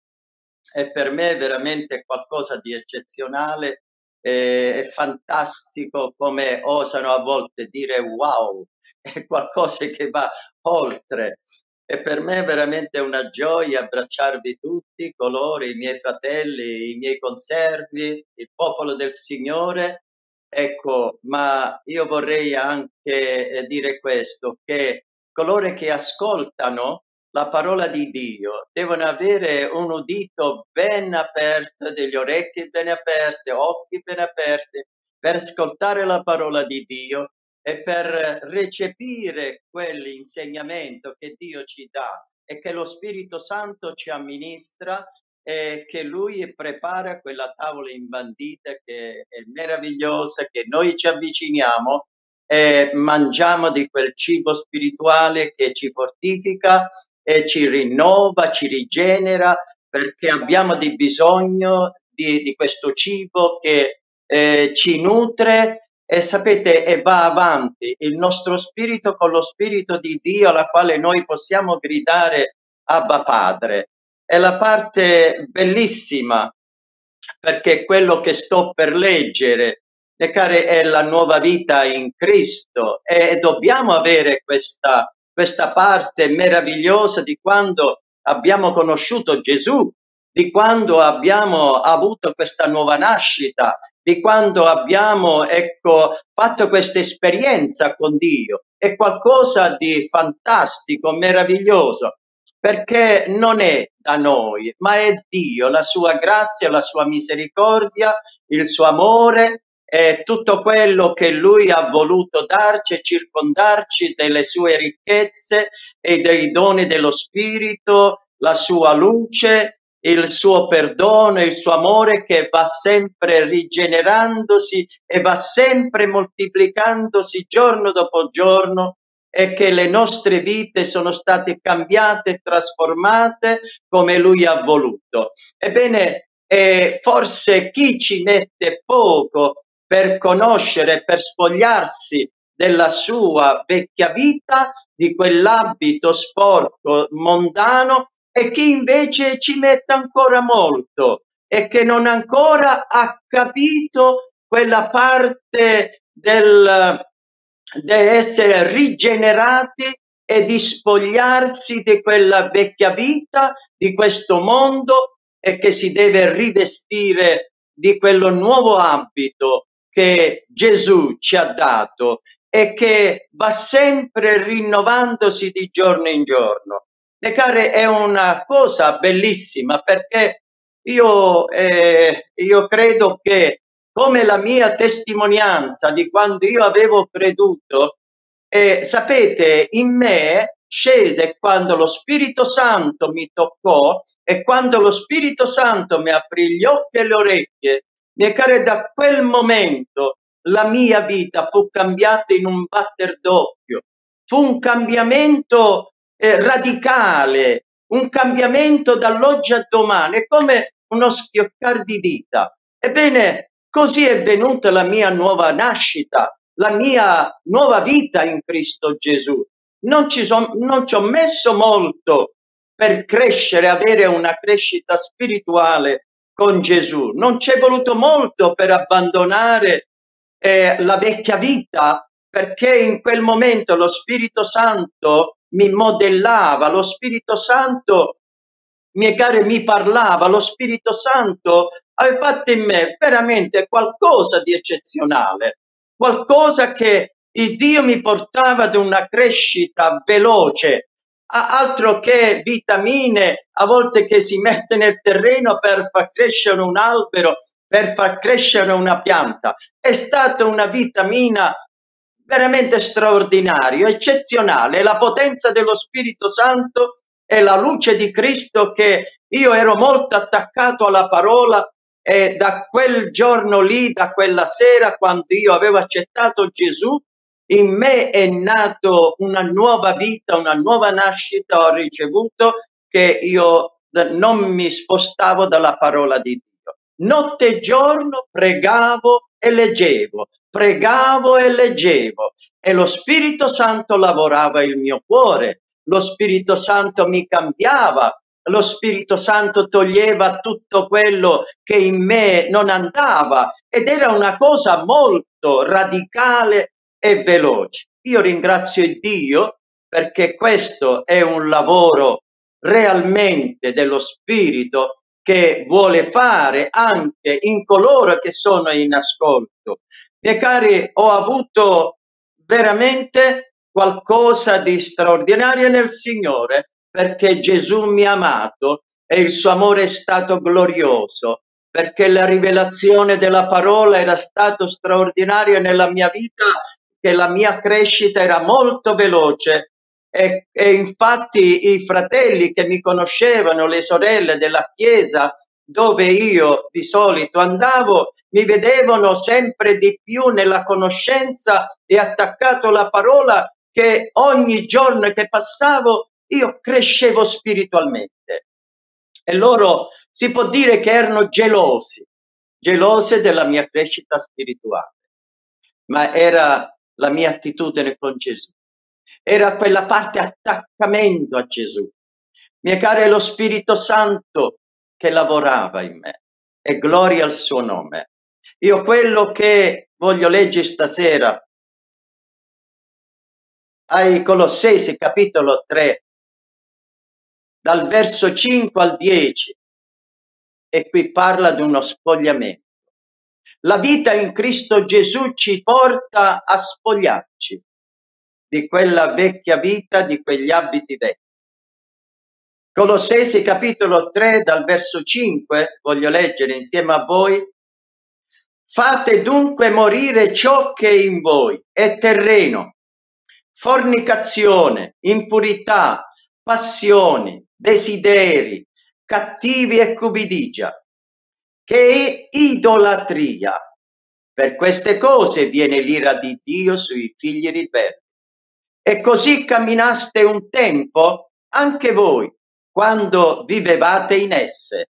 E per me è veramente qualcosa di eccezionale. È fantastico come osano a volte dire wow, è qualcosa che va oltre E per me è veramente una gioia abbracciarvi tutti, coloro, i miei fratelli, i miei conservi, il popolo del Signore. Ecco, ma io vorrei anche dire questo, che coloro che ascoltano la parola di Dio devono avere un udito ben aperto, degli orecchi ben aperte, occhi ben aperti, per ascoltare la parola di Dio e per recepire quell'insegnamento che Dio ci dà e che lo Spirito Santo ci amministra e che Lui prepara quella tavola imbandita che è meravigliosa, che noi ci avviciniamo e mangiamo di quel cibo spirituale che ci fortifica e ci rinnova, ci rigenera, perché abbiamo di bisogno di questo cibo che ci nutre e sapete e va avanti il nostro spirito con lo spirito di Dio, alla quale noi possiamo gridare Abba Padre. È la parte bellissima, perché quello che sto per leggere, le care, è la nuova vita in Cristo e dobbiamo avere questa parte meravigliosa di quando abbiamo conosciuto Gesù, di quando abbiamo avuto questa nuova nascita, di quando abbiamo fatto questa esperienza con Dio. È qualcosa di fantastico, meraviglioso, perché non è da noi, ma è Dio, la sua grazia, la sua misericordia, il suo amore e tutto quello che Lui ha voluto darci e circondarci delle sue ricchezze e dei doni dello Spirito, la sua luce, il suo perdono, il suo amore che va sempre rigenerandosi e va sempre moltiplicandosi giorno dopo giorno e che le nostre vite sono state cambiate e trasformate come Lui ha voluto. Ebbene, forse chi ci mette poco per conoscere, per spogliarsi della sua vecchia vita, di quell'abito sporco mondano, e chi invece ci mette ancora molto e che non ancora ha capito quella parte dell'essere rigenerati e di spogliarsi di quella vecchia vita, di questo mondo, e che si deve rivestire di quello nuovo abito che Gesù ci ha dato e che va sempre rinnovandosi di giorno in giorno. Le care, è una cosa bellissima, perché io credo che, come la mia testimonianza di quando io avevo creduto, sapete, in me scese quando lo Spirito Santo mi toccò e quando lo Spirito Santo mi aprì gli occhi e le orecchie. Mie care, da quel momento la mia vita fu cambiata in un batter d'occhio. Fu un cambiamento radicale, un cambiamento dall'oggi a domani, è come uno schioccar di dita. Ebbene, così è venuta la mia nuova nascita, la mia nuova vita in Cristo Gesù. Non ci ho messo molto per crescere, avere una crescita spirituale con Gesù. Non ci è voluto molto per abbandonare la vecchia vita, perché in quel momento lo Spirito Santo mi modellava, lo Spirito Santo, mie care, mi parlava, lo Spirito Santo aveva fatto in me veramente qualcosa di eccezionale, qualcosa che il Dio mi portava ad una crescita veloce, altro che vitamine a volte che si mette nel terreno per far crescere un albero, per far crescere una pianta. È stata una vitamina veramente straordinario, eccezionale, la potenza dello Spirito Santo e la luce di Cristo, che io ero molto attaccato alla parola, e da quel giorno lì, da quella sera, quando io avevo accettato Gesù, in me è nato una nuova vita, una nuova nascita ho ricevuto, che io non mi spostavo dalla parola di Dio. Notte e giorno pregavo e leggevo, pregavo e leggevo, e lo Spirito Santo lavorava il mio cuore, lo Spirito Santo mi cambiava, lo Spirito Santo toglieva tutto quello che in me non andava, ed era una cosa molto radicale e veloce. Io ringrazio Dio perché questo è un lavoro realmente dello Spirito che vuole fare anche in coloro che sono in ascolto. Miei cari, ho avuto veramente qualcosa di straordinario nel Signore, perché Gesù mi ha amato e il suo amore è stato glorioso, perché la rivelazione della parola era stata straordinaria nella mia vita, che la mia crescita era molto veloce. E infatti i fratelli che mi conoscevano, le sorelle della chiesa dove io di solito andavo, mi vedevano sempre di più nella conoscenza e attaccato alla parola, che ogni giorno che passavo io crescevo spiritualmente. E loro si può dire che erano gelose della mia crescita spirituale, ma era la mia attitudine con Gesù. Era quella parte attaccamento a Gesù. Miei cari, lo Spirito Santo che lavorava in me, e gloria al suo nome. Io quello che voglio leggere stasera ai Colossesi capitolo 3, dal verso 5 al 10, e qui parla di uno spogliamento. La vita in Cristo Gesù ci porta a spogliarci di quella vecchia vita, di quegli abiti vecchi. Colossesi capitolo 3 dal verso 5, voglio leggere insieme a voi. Fate dunque morire ciò che in voi è terreno, fornicazione, impurità, passioni, desideri, cattivi e cupidigia, che è idolatria. Per queste cose viene l'ira di Dio sui figli ribelli. E così camminaste un tempo anche voi, quando vivevate in esse.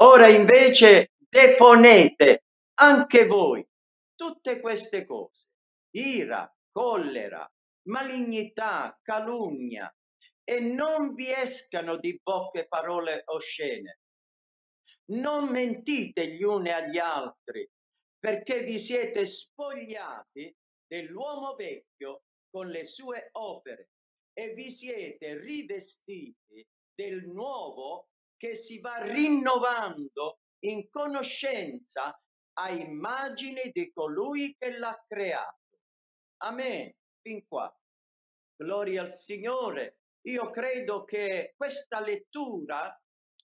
Ora invece deponete anche voi tutte queste cose: ira, collera, malignità, calunnia, e non vi escano di bocca parole oscene. Non mentite gli uni agli altri, perché vi siete spogliati dell'uomo vecchio con le sue opere e vi siete rivestiti del nuovo, che si va rinnovando in conoscenza a immagine di colui che l'ha creato. Amen. Fin qua. Gloria al Signore. Io credo che questa lettura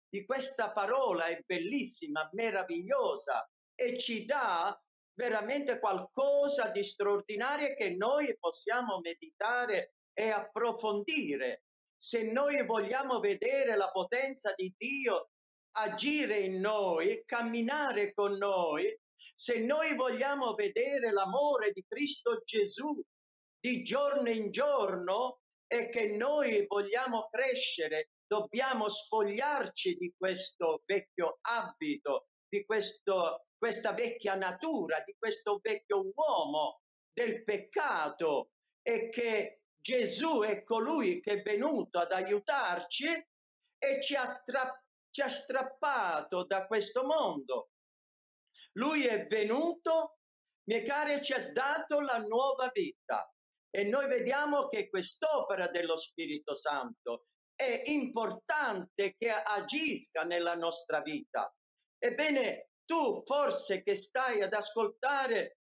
di questa parola è bellissima, meravigliosa, e ci dà veramente qualcosa di straordinario che noi possiamo meditare e approfondire. Se noi vogliamo vedere la potenza di Dio agire in noi, camminare con noi, se noi vogliamo vedere l'amore di Cristo Gesù di giorno in giorno e che noi vogliamo crescere, dobbiamo spogliarci di questo vecchio abito, di questa vecchia natura, di questo vecchio uomo del peccato, e che Gesù è colui che è venuto ad aiutarci e ci ha strappato da questo mondo. Lui è venuto, miei cari, ci ha dato la nuova vita, e noi vediamo che quest'opera dello Spirito Santo è importante che agisca nella nostra vita. Ebbene, tu forse che stai ad ascoltare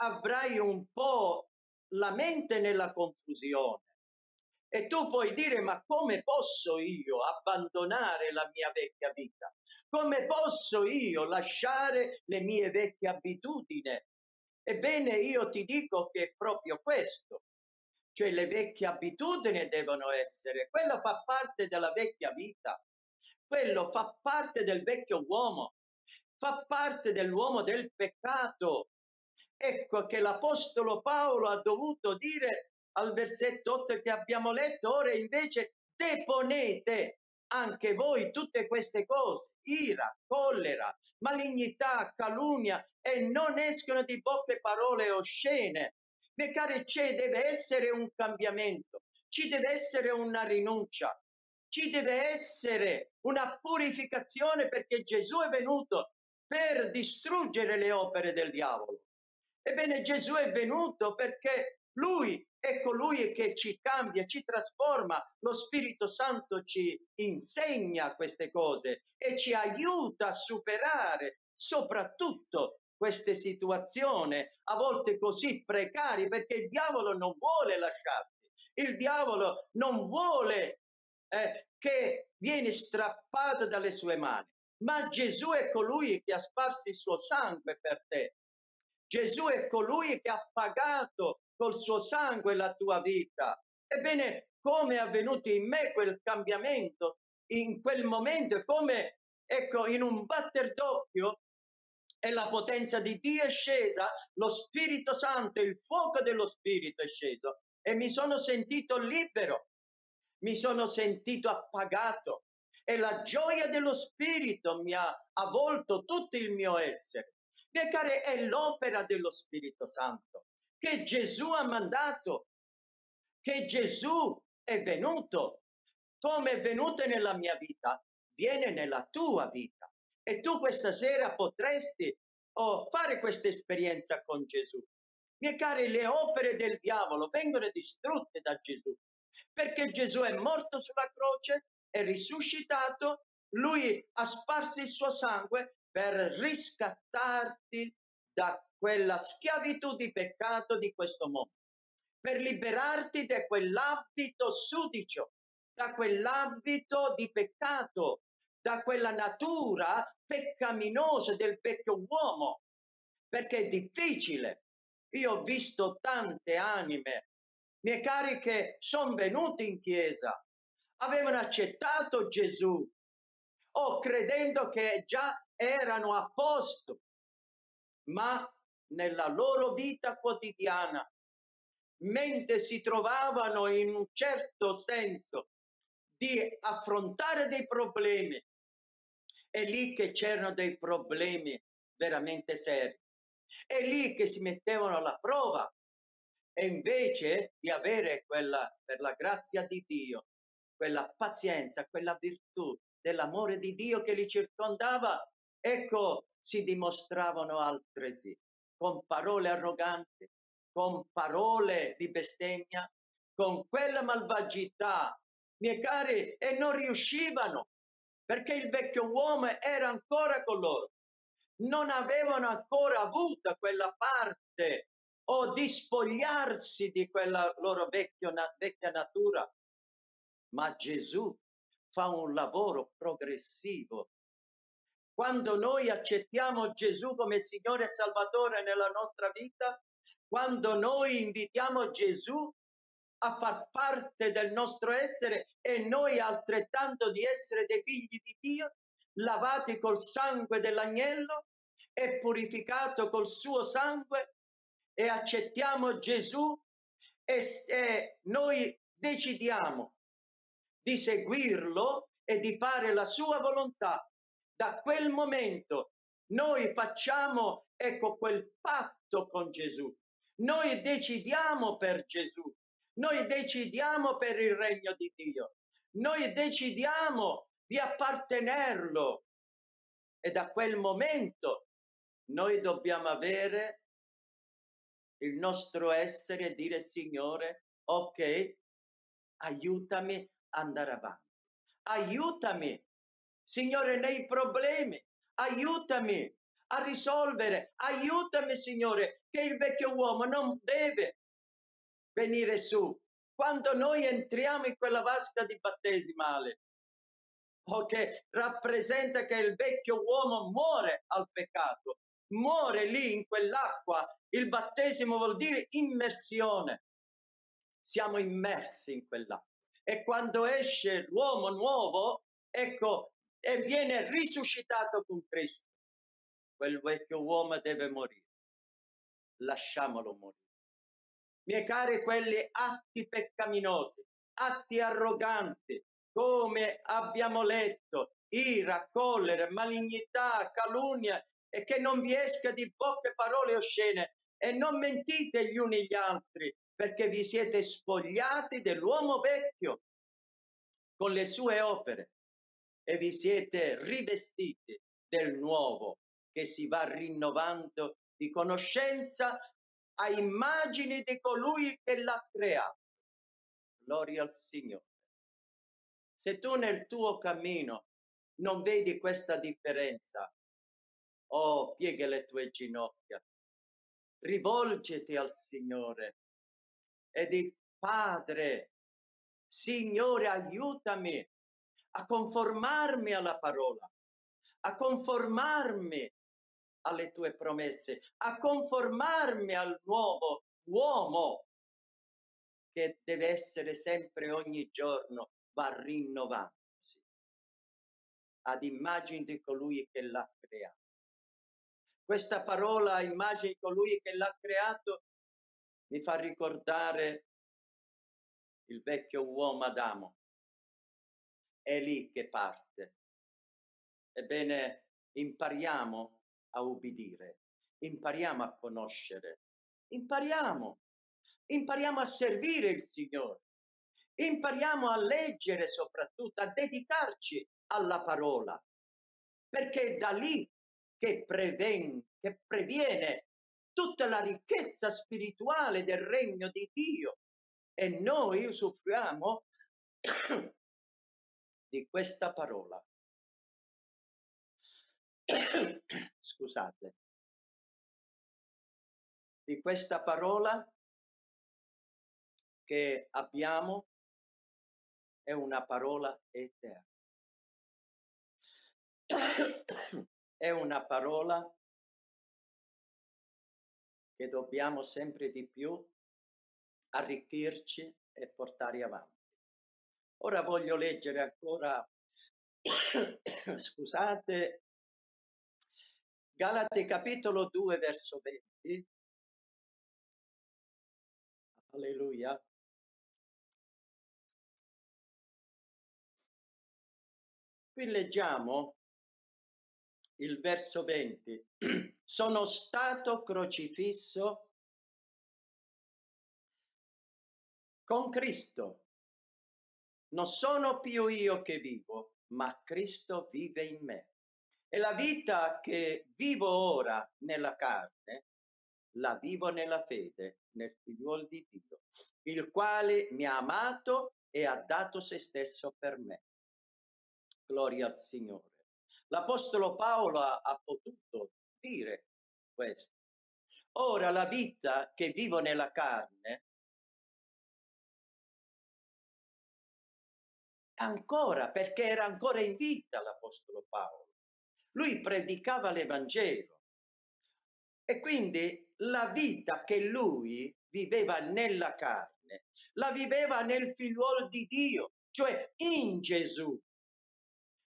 avrai un po' la mente nella confusione, e tu puoi dire: ma come posso io abbandonare la mia vecchia vita? Come posso io lasciare le mie vecchie abitudini? Ebbene, io ti dico che è proprio questo, cioè le vecchie abitudini devono essere, quello fa parte della vecchia vita, quello fa parte del vecchio uomo, fa parte dell'uomo del peccato. Ecco che l'apostolo Paolo ha dovuto dire al versetto 8 che abbiamo letto: ora invece deponete anche voi tutte queste cose, ira, collera, malignità, calunnia, e non escono di bocca parole oscene. Miei cari, ci deve essere un cambiamento, ci deve essere una rinuncia, ci deve essere una purificazione, perché Gesù è venuto per distruggere le opere del diavolo. Ebbene, Gesù è venuto perché lui è colui che ci cambia, ci trasforma. Lo Spirito Santo ci insegna queste cose e ci aiuta a superare soprattutto queste situazioni a volte così precarie, perché il diavolo non vuole lasciarti, il diavolo non vuole che vieni strappata dalle sue mani. Ma Gesù è colui che ha sparso il suo sangue per te. Gesù è colui che ha pagato col suo sangue la tua vita. Ebbene, come è avvenuto in me quel cambiamento in quel momento, come in un batter d'occhio e la potenza di Dio è scesa, lo Spirito Santo, il fuoco dello Spirito è sceso e mi sono sentito libero, mi sono sentito appagato e la gioia dello Spirito mi ha avvolto tutto il mio essere. Perché è l'opera dello Spirito Santo che Gesù ha mandato, che Gesù è venuto. Come è venuto nella mia vita, viene nella tua vita. E tu questa sera potresti fare questa esperienza con Gesù. Miei cari, le opere del diavolo vengono distrutte da Gesù, perché Gesù è morto sulla croce, è risuscitato, lui ha sparso il suo sangue per riscattarti da quella schiavitù di peccato di questo mondo, per liberarti da quell'abito sudicio, da quell'abito di peccato, da quella natura peccaminosa del vecchio uomo, perché è difficile. Io ho visto tante anime, miei cari, che sono venute in chiesa, avevano accettato Gesù, credendo che già erano a posto, ma nella loro vita quotidiana, mentre si trovavano in un certo senso di affrontare dei problemi, è lì che c'erano dei problemi veramente seri, è lì che si mettevano alla prova. E invece di avere quella, per la grazia di Dio, quella pazienza, quella virtù dell'amore di Dio che li circondava, si dimostravano altresì con parole arroganti, con parole di bestemmia, con quella malvagità, miei cari, e non riuscivano, perché il vecchio uomo era ancora con loro. Non avevano ancora avuto quella parte di spogliarsi di quella loro vecchia natura. Ma Gesù fa un lavoro progressivo. Quando noi accettiamo Gesù come Signore e Salvatore nella nostra vita, quando noi invitiamo Gesù a far parte del nostro essere e noi altrettanto di essere dei figli di Dio, lavati col sangue dell'agnello e purificato col suo sangue, e accettiamo Gesù e noi decidiamo di seguirlo e di fare la sua volontà, da quel momento noi facciamo quel patto con Gesù, noi decidiamo per Gesù, noi decidiamo per il regno di Dio, noi decidiamo di appartenerlo, e da quel momento noi dobbiamo avere il nostro essere e dire: Signore, ok, aiutami ad andare avanti, aiutami Signore nei problemi, aiutami a risolvere, aiutami Signore, che il vecchio uomo non deve venire su. Quando noi entriamo in quella vasca di battesimale, che rappresenta che il vecchio uomo muore al peccato, muore lì in quell'acqua. Il battesimo vuol dire immersione, siamo immersi in quell'acqua, e quando esce l'uomo nuovo, e viene risuscitato con Cristo, quel vecchio uomo deve morire. Lasciamolo morire. Miei cari, quelli atti peccaminosi, atti arroganti, come abbiamo letto, ira, collera, malignità, calunnia, e che non vi esca di bocca parole oscene, e non mentite gli uni gli altri, perché vi siete spogliati dell'uomo vecchio con le sue opere e vi siete rivestiti del nuovo, che si va rinnovando di conoscenza a immagine di colui che l'ha creato. Gloria al Signore. Se tu nel tuo cammino non vedi questa differenza, oh, piega le tue ginocchia, rivolgiti al Signore e di Padre, Signore, aiutami a conformarmi alla parola, a conformarmi alle tue promesse, a conformarmi al nuovo uomo che deve essere sempre, ogni giorno, va rinnovandosi ad immagine di colui che l'ha creato. Questa parola, immagine di colui che l'ha creato, mi fa ricordare il vecchio uomo Adamo. È lì che parte. Ebbene, impariamo a ubbidire, impariamo a conoscere, impariamo a servire il Signore, impariamo a leggere soprattutto, a dedicarci alla parola, perché è da lì che previene tutta la ricchezza spirituale del regno di Dio, e noi usufruiamo di questa parola. Scusate, di questa parola che abbiamo, è una parola eterna. È una parola che dobbiamo sempre di più arricchirci e portare avanti. Ora voglio leggere ancora, scusate, Galati capitolo 2 verso 20. Alleluia. Qui leggiamo il verso 20. Sono stato crocifisso con Cristo. Non sono più io che vivo, ma Cristo vive in me. E la vita che vivo ora nella carne, la vivo nella fede, nel figliuolo di Dio, il quale mi ha amato e ha dato se stesso per me. Gloria al Signore. L'Apostolo Paolo ha potuto dire questo. Ora la vita che vivo nella carne, ancora, perché era ancora in vita l'Apostolo Paolo. Lui predicava l'Evangelo e quindi la vita che lui viveva nella carne, la viveva nel figliuolo di Dio, cioè in Gesù.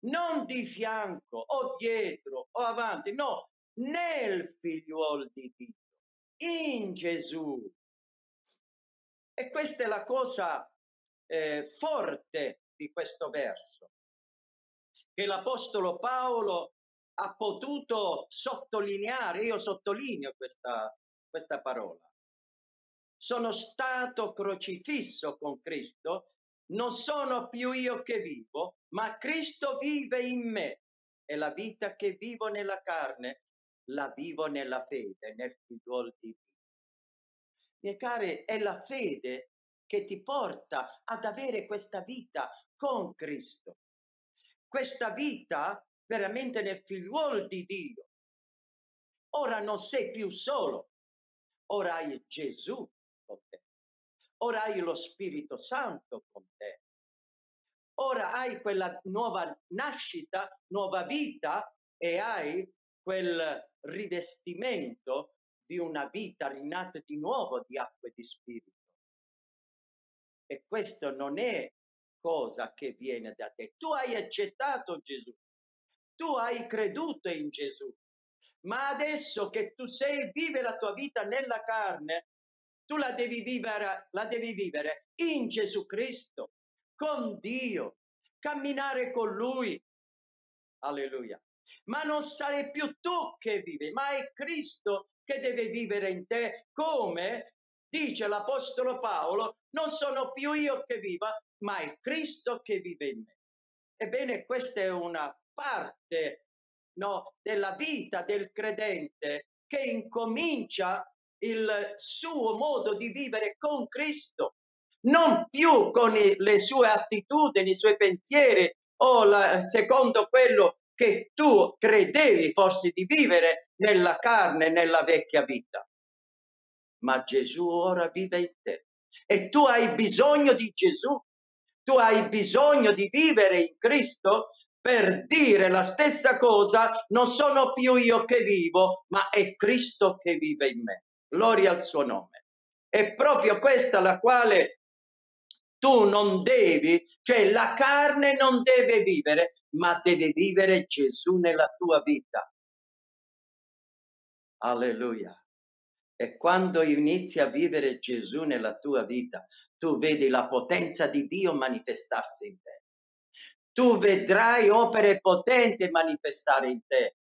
Non di fianco o dietro o avanti, no, nel figliuolo di Dio, in Gesù. E questa è la cosa forte di questo verso, che l'Apostolo Paolo ha potuto sottolineare. Io sottolineo questa parola. Sono stato crocifisso con Cristo, non sono più io che vivo, ma Cristo vive in me, e la vita che vivo nella carne la vivo nella fede, nel figliuolo di Dio. Miei cari, è la fede che ti porta ad avere questa vita con Cristo, questa vita veramente nel figliuolo di Dio. Ora non sei più solo, ora hai Gesù con te, ora hai lo Spirito Santo con te, ora hai quella nuova nascita, nuova vita, e hai quel rivestimento di una vita rinata di nuovo di acqua e di spirito. E questo non è cosa che viene da te. Tu hai accettato Gesù, tu hai creduto in Gesù, ma adesso che tu sei, vive la tua vita nella carne, tu la devi vivere in Gesù Cristo, con Dio, camminare con Lui. Alleluia. Ma non sarai più tu che vivi, ma è Cristo che deve vivere in te, come dice l'Apostolo Paolo, non sono più io che viva, ma è Cristo che vive in me. Ebbene, questa è una parte, no, della vita del credente che incomincia il suo modo di vivere con Cristo, non più con le sue attitudini, i suoi pensieri o secondo quello che tu credevi forse di vivere nella carne, nella vecchia vita. Ma Gesù ora vive in te e tu hai bisogno di Gesù, tu hai bisogno di vivere in Cristo per dire la stessa cosa: non sono più io che vivo, ma è Cristo che vive in me. Gloria al suo nome. È proprio questa la quale tu non devi, cioè la carne non deve vivere, ma deve vivere Gesù nella tua vita. Alleluia. E quando inizi a vivere Gesù nella tua vita, tu vedi la potenza di Dio manifestarsi in te. Tu vedrai opere potenti manifestare in te.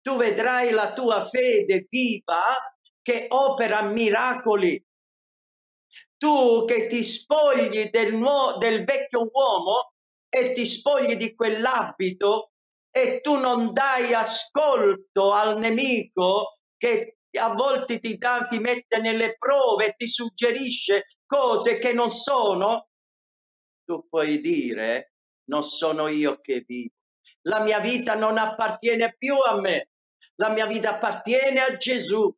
Tu vedrai la tua fede viva che opera miracoli. Tu che ti spogli del vecchio uomo e ti spogli di quell'abito e tu non dai ascolto al nemico che a volte ti mette nelle prove, ti suggerisce cose che non sono, tu puoi dire: non sono io che vivo, la mia vita non appartiene più a me, la mia vita appartiene a Gesù,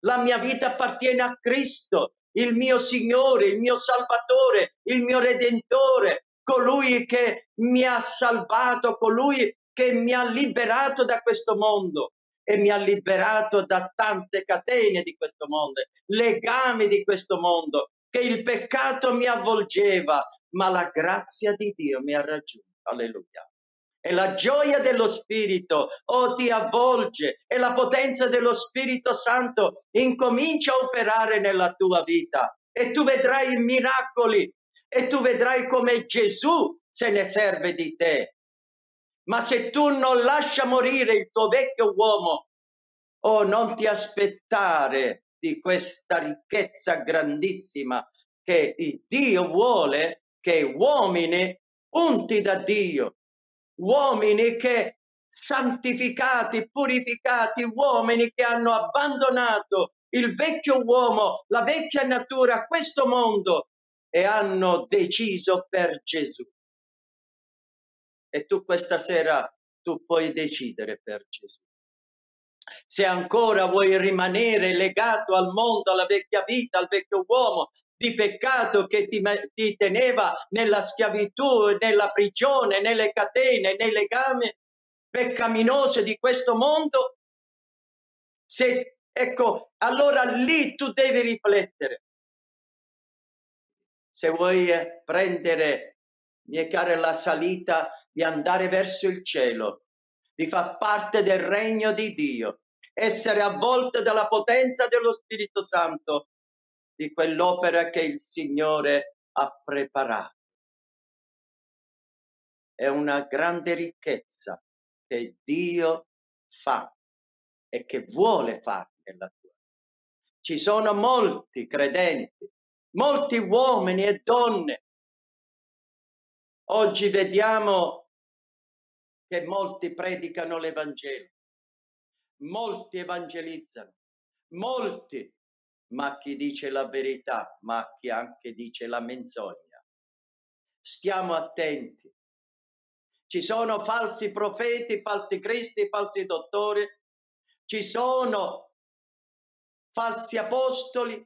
la mia vita appartiene a Cristo, il mio Signore, il mio Salvatore, il mio Redentore, colui che mi ha salvato, colui che mi ha liberato da questo mondo e mi ha liberato da tante catene di questo mondo, legami di questo mondo, che il peccato mi avvolgeva, ma la grazia di Dio mi ha raggiunto. Alleluia. E la gioia dello Spirito ti avvolge e la potenza dello Spirito Santo incomincia a operare nella tua vita e tu vedrai i miracoli e tu vedrai come Gesù se ne serve di te. Ma se tu non lascia morire il tuo vecchio uomo, non ti aspettare di questa ricchezza grandissima che Dio vuole che uomini unti da Dio, uomini che santificati, purificati, uomini che hanno abbandonato il vecchio uomo, la vecchia natura, questo mondo e hanno deciso per Gesù. E tu questa sera tu puoi decidere per Gesù. Se ancora vuoi rimanere legato al mondo, alla vecchia vita, al vecchio uomo di peccato che ti teneva nella schiavitù, nella prigione, nelle catene, nei legami peccaminosi di questo mondo, allora lì tu devi riflettere. Se vuoi prendere, mie care, la salita di andare verso il cielo, di far parte del regno di Dio, essere avvolto dalla potenza dello Spirito Santo, di quell'opera che il Signore ha preparato. È una grande ricchezza che Dio fa e che vuole fare nella tua vita. Ci sono molti credenti, molti uomini e donne. Oggi vediamo che molti predicano l'Evangelo, molti evangelizzano, molti, ma chi dice la verità, ma chi anche dice la menzogna. Stiamo attenti. Ci sono falsi profeti, falsi cristi, falsi dottori, ci sono falsi apostoli,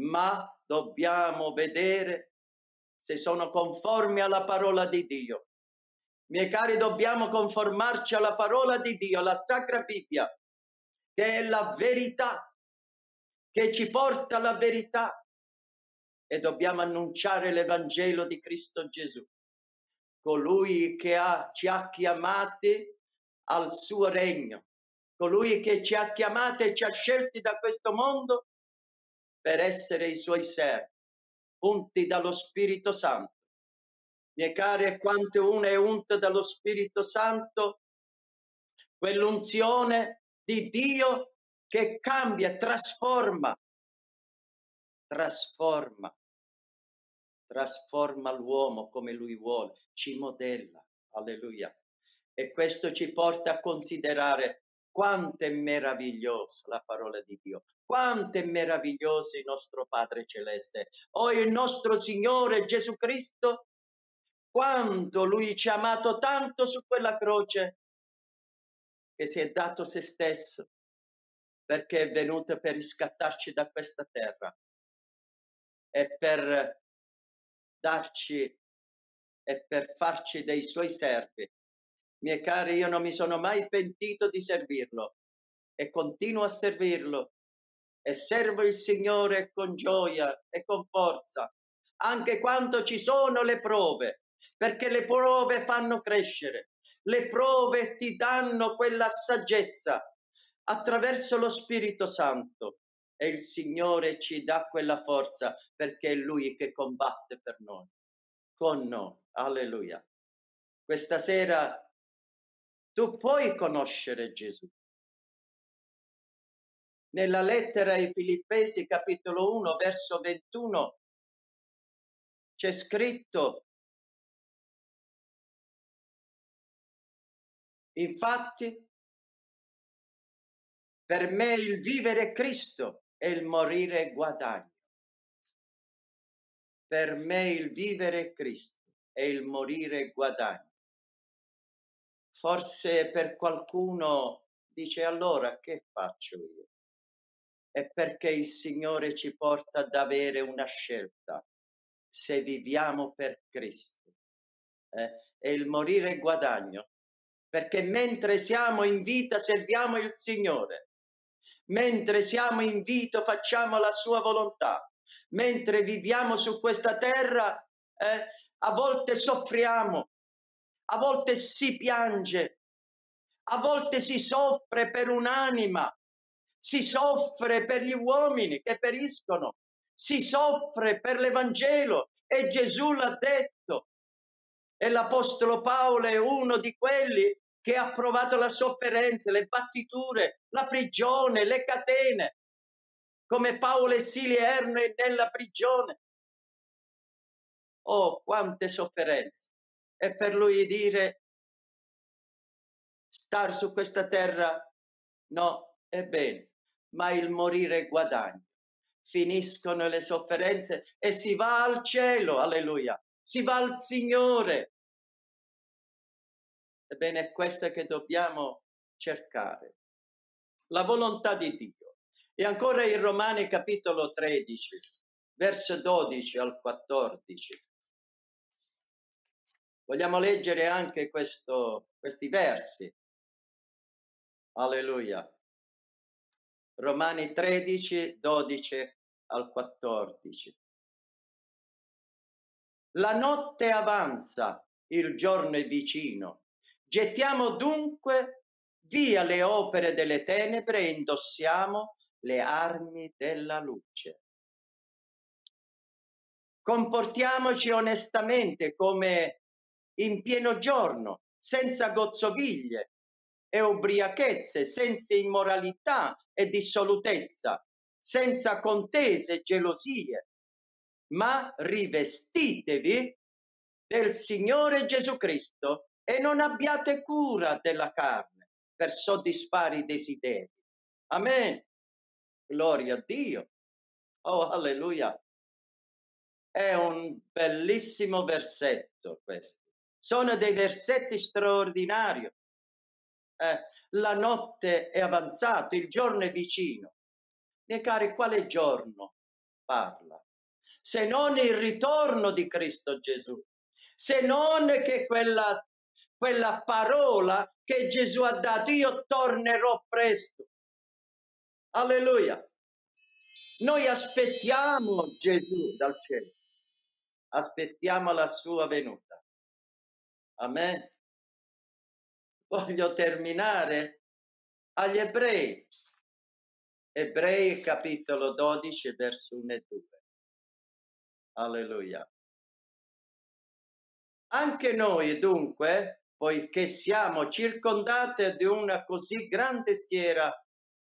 ma dobbiamo vedere se sono conformi alla parola di Dio. Miei cari, dobbiamo conformarci alla parola di Dio, alla Sacra Bibbia, che è la verità, che ci porta alla verità. E dobbiamo annunciare l'Evangelo di Cristo Gesù, colui che ci ha chiamati al suo regno, colui che ci ha chiamati e ci ha scelti da questo mondo per essere i suoi servi, unti dallo Spirito Santo. Miei cari, quanto uno è unto dallo Spirito Santo, quell'unzione di Dio che cambia, trasforma l'uomo come lui vuole, ci modella. Alleluia. E questo ci porta a considerare Quanto è meravigliosa la parola di Dio, quanto è meraviglioso il nostro Padre Celeste, il nostro Signore Gesù Cristo, quanto Lui ci ha amato tanto su quella croce, che si è dato se stesso, perché è venuto per riscattarci da questa terra e per darci e per farci dei Suoi servi. Miei cari, io non mi sono mai pentito di servirlo e continuo a servirlo e servo il Signore con gioia e con forza, anche quando ci sono le prove, perché le prove fanno crescere, le prove ti danno quella saggezza attraverso lo Spirito Santo e il Signore ci dà quella forza perché è Lui che combatte per noi, con noi. Alleluia. Questa sera tu puoi conoscere Gesù. Nella lettera ai Filippesi, capitolo 1, verso 21, c'è scritto: infatti, per me il vivere è Cristo e il morire è guadagno. Per me il vivere è Cristo e il morire è guadagno. Forse per qualcuno dice: allora che faccio io? È perché il Signore ci porta ad avere una scelta, se viviamo per Cristo. E il morire è guadagno, perché mentre siamo in vita serviamo il Signore, mentre siamo in vita facciamo la Sua volontà, mentre viviamo su questa terra a volte soffriamo, a volte si piange, a volte si soffre per un'anima, si soffre per gli uomini che periscono, si soffre per l'Evangelo e Gesù l'ha detto. E l'Apostolo Paolo è uno di quelli che ha provato la sofferenza, le battiture, la prigione, le catene, come Paolo e Sila erano nella prigione. Oh, quante sofferenze! E per lui dire star su questa terra no, è bene, ma il morire guadagno. Finiscono le sofferenze e si va al cielo, alleluia, si va al Signore. Ebbene, è questa che dobbiamo cercare, la volontà di Dio. E ancora in Romani capitolo 13, verso 12 al 14. Vogliamo leggere anche questi versi. Alleluia. Romani 13, 12 al 14. La notte avanza, il giorno è vicino. Gettiamo dunque via le opere delle tenebre e indossiamo le armi della luce. Comportiamoci onestamente come in pieno giorno, senza gozzoviglie e ubriachezze, senza immoralità e dissolutezza, senza contese e gelosie, ma rivestitevi del Signore Gesù Cristo e non abbiate cura della carne per soddisfare i desideri. Amen. Gloria a Dio. Oh, alleluia. È un bellissimo versetto questo. Sono dei versetti straordinari. La notte è avanzata, il giorno è vicino. Miei cari, quale giorno parla? Se non il ritorno di Cristo Gesù, se non che quella parola che Gesù ha dato, io tornerò presto. Alleluia. Noi aspettiamo Gesù dal cielo, aspettiamo la sua venuta. Amen. Voglio terminare agli Ebrei. Ebrei capitolo 12, verso 1 e 2. Alleluia. Anche noi dunque, poiché siamo circondati di una così grande schiera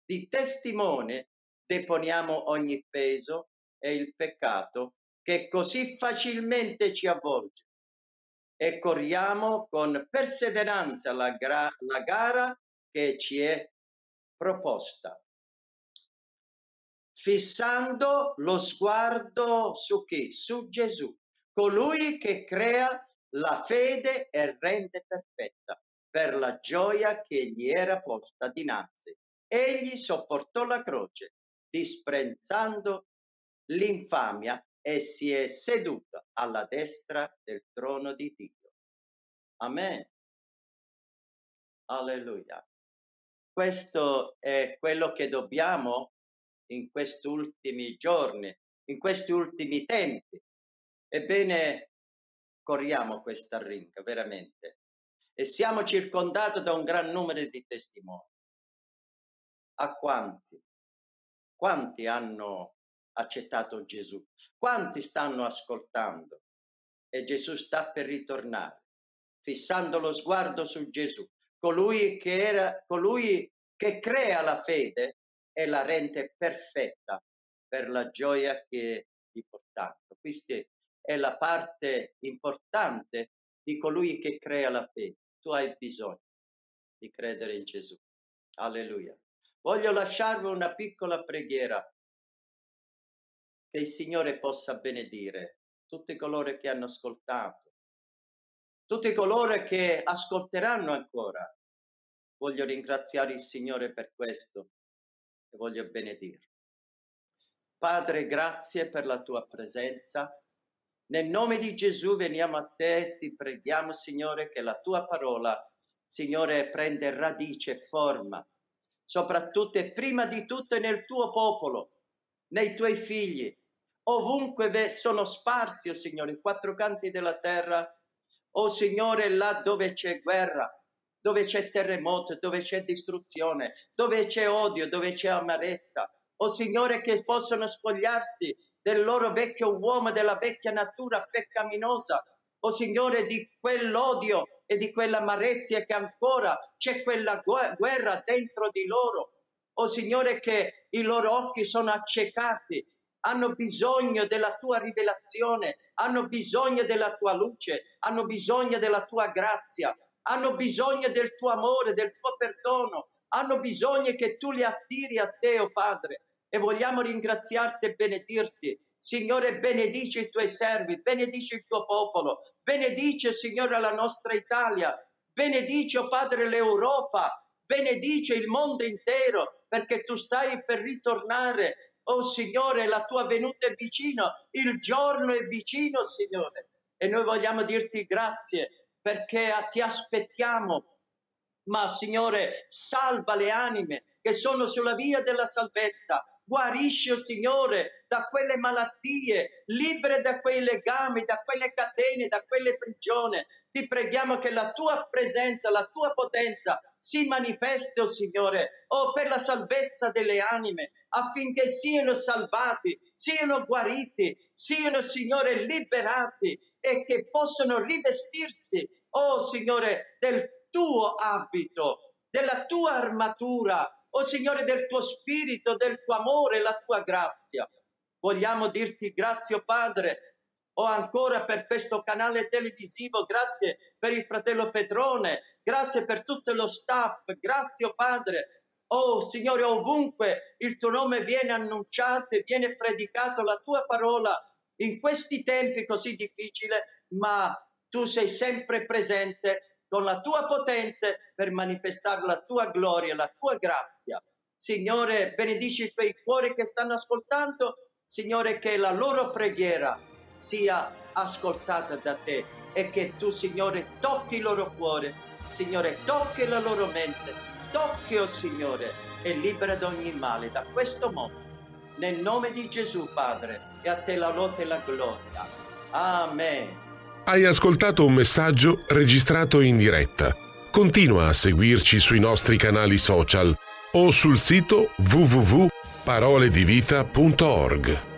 di testimoni, deponiamo ogni peso e il peccato che così facilmente ci avvolge. E corriamo con perseveranza la gara che ci è proposta, fissando lo sguardo su chi? Su Gesù, colui che crea la fede e rende perfetta, per la gioia che gli era posta dinanzi. Egli sopportò la croce, disprezzando l'infamia, e si è seduto alla destra del trono di Dio. Amen. Alleluia. Questo è quello che dobbiamo in questi ultimi giorni, in questi ultimi tempi. Ebbene, corriamo questa ringa, veramente. E siamo circondati da un gran numero di testimoni. A quanti? Quanti hanno accettato Gesù? Quanti stanno ascoltando? E Gesù sta per ritornare, fissando lo sguardo su Gesù, colui che crea la fede e la rende perfetta per la gioia che gli portato. Questa è la parte importante di colui che crea la fede. Tu hai bisogno di credere in Gesù. Alleluia. Voglio lasciarvi una piccola preghiera, che il Signore possa benedire tutti coloro che hanno ascoltato, tutti coloro che ascolteranno ancora. Voglio ringraziare il Signore per questo e voglio benedirlo. Padre, grazie per la tua presenza. Nel nome di Gesù veniamo a te, ti preghiamo, Signore, che la tua parola, Signore, prenda radice e forma, soprattutto e prima di tutto nel tuo popolo, nei tuoi figli, ovunque sono sparsi, oh Signore, i quattro canti della terra, oh Signore, là dove c'è guerra, dove c'è terremoto, dove c'è distruzione, dove c'è odio, dove c'è amarezza, oh Signore, che possono spogliarsi del loro vecchio uomo, della vecchia natura peccaminosa, o Signore, di quell'odio e di quell'amarezza che ancora c'è quella guerra dentro di loro. O Signore, che i loro occhi sono accecati, hanno bisogno della tua rivelazione, hanno bisogno della tua luce, hanno bisogno della tua grazia, hanno bisogno del tuo amore, del tuo perdono, hanno bisogno che tu li attiri a te, oh Padre. E vogliamo ringraziarti e benedirti. Signore, benedice i tuoi servi, benedice il tuo popolo, benedice, Signore, la nostra Italia, benedice, oh Padre, l'Europa, benedice il mondo intero, perché tu stai per ritornare. Oh Signore, la tua venuta è vicina, il giorno è vicino, Signore. E noi vogliamo dirti grazie, perché ti aspettiamo. Ma, Signore, salva le anime che sono sulla via della salvezza. Guarisci, oh Signore, da quelle malattie, libere da quei legami, da quelle catene, da quelle prigioni. Ti preghiamo che la tua presenza, la tua potenza si manifesti, oh Signore, oh, per la salvezza delle anime, affinché siano salvati, siano guariti, siano, Signore, liberati, e che possano rivestirsi, oh Signore, del tuo abito, della tua armatura, oh Signore, del tuo spirito, del tuo amore, la tua grazia. Vogliamo dirti grazie, oh Padre, o ancora per questo canale televisivo, grazie per il fratello Petrone, grazie per tutto lo staff, grazie, oh Padre. Oh Signore, ovunque il tuo nome viene annunciato, viene predicato la tua parola in questi tempi così difficili, ma tu sei sempre presente con la tua potenza per manifestare la tua gloria, la tua grazia. Signore, benedici i tuoi cuori che stanno ascoltando, Signore, che la loro preghiera sia ascoltata da te e che tu, Signore, tocchi il loro cuore, Signore, tocchi la loro mente, tocchi, oh Signore, e libera da ogni male, da questo mondo. Nel nome di Gesù, Padre, e a te la lode e la gloria. Amen. Hai ascoltato un messaggio registrato in diretta. Continua a seguirci sui nostri canali social o sul sito www.paroledivita.org.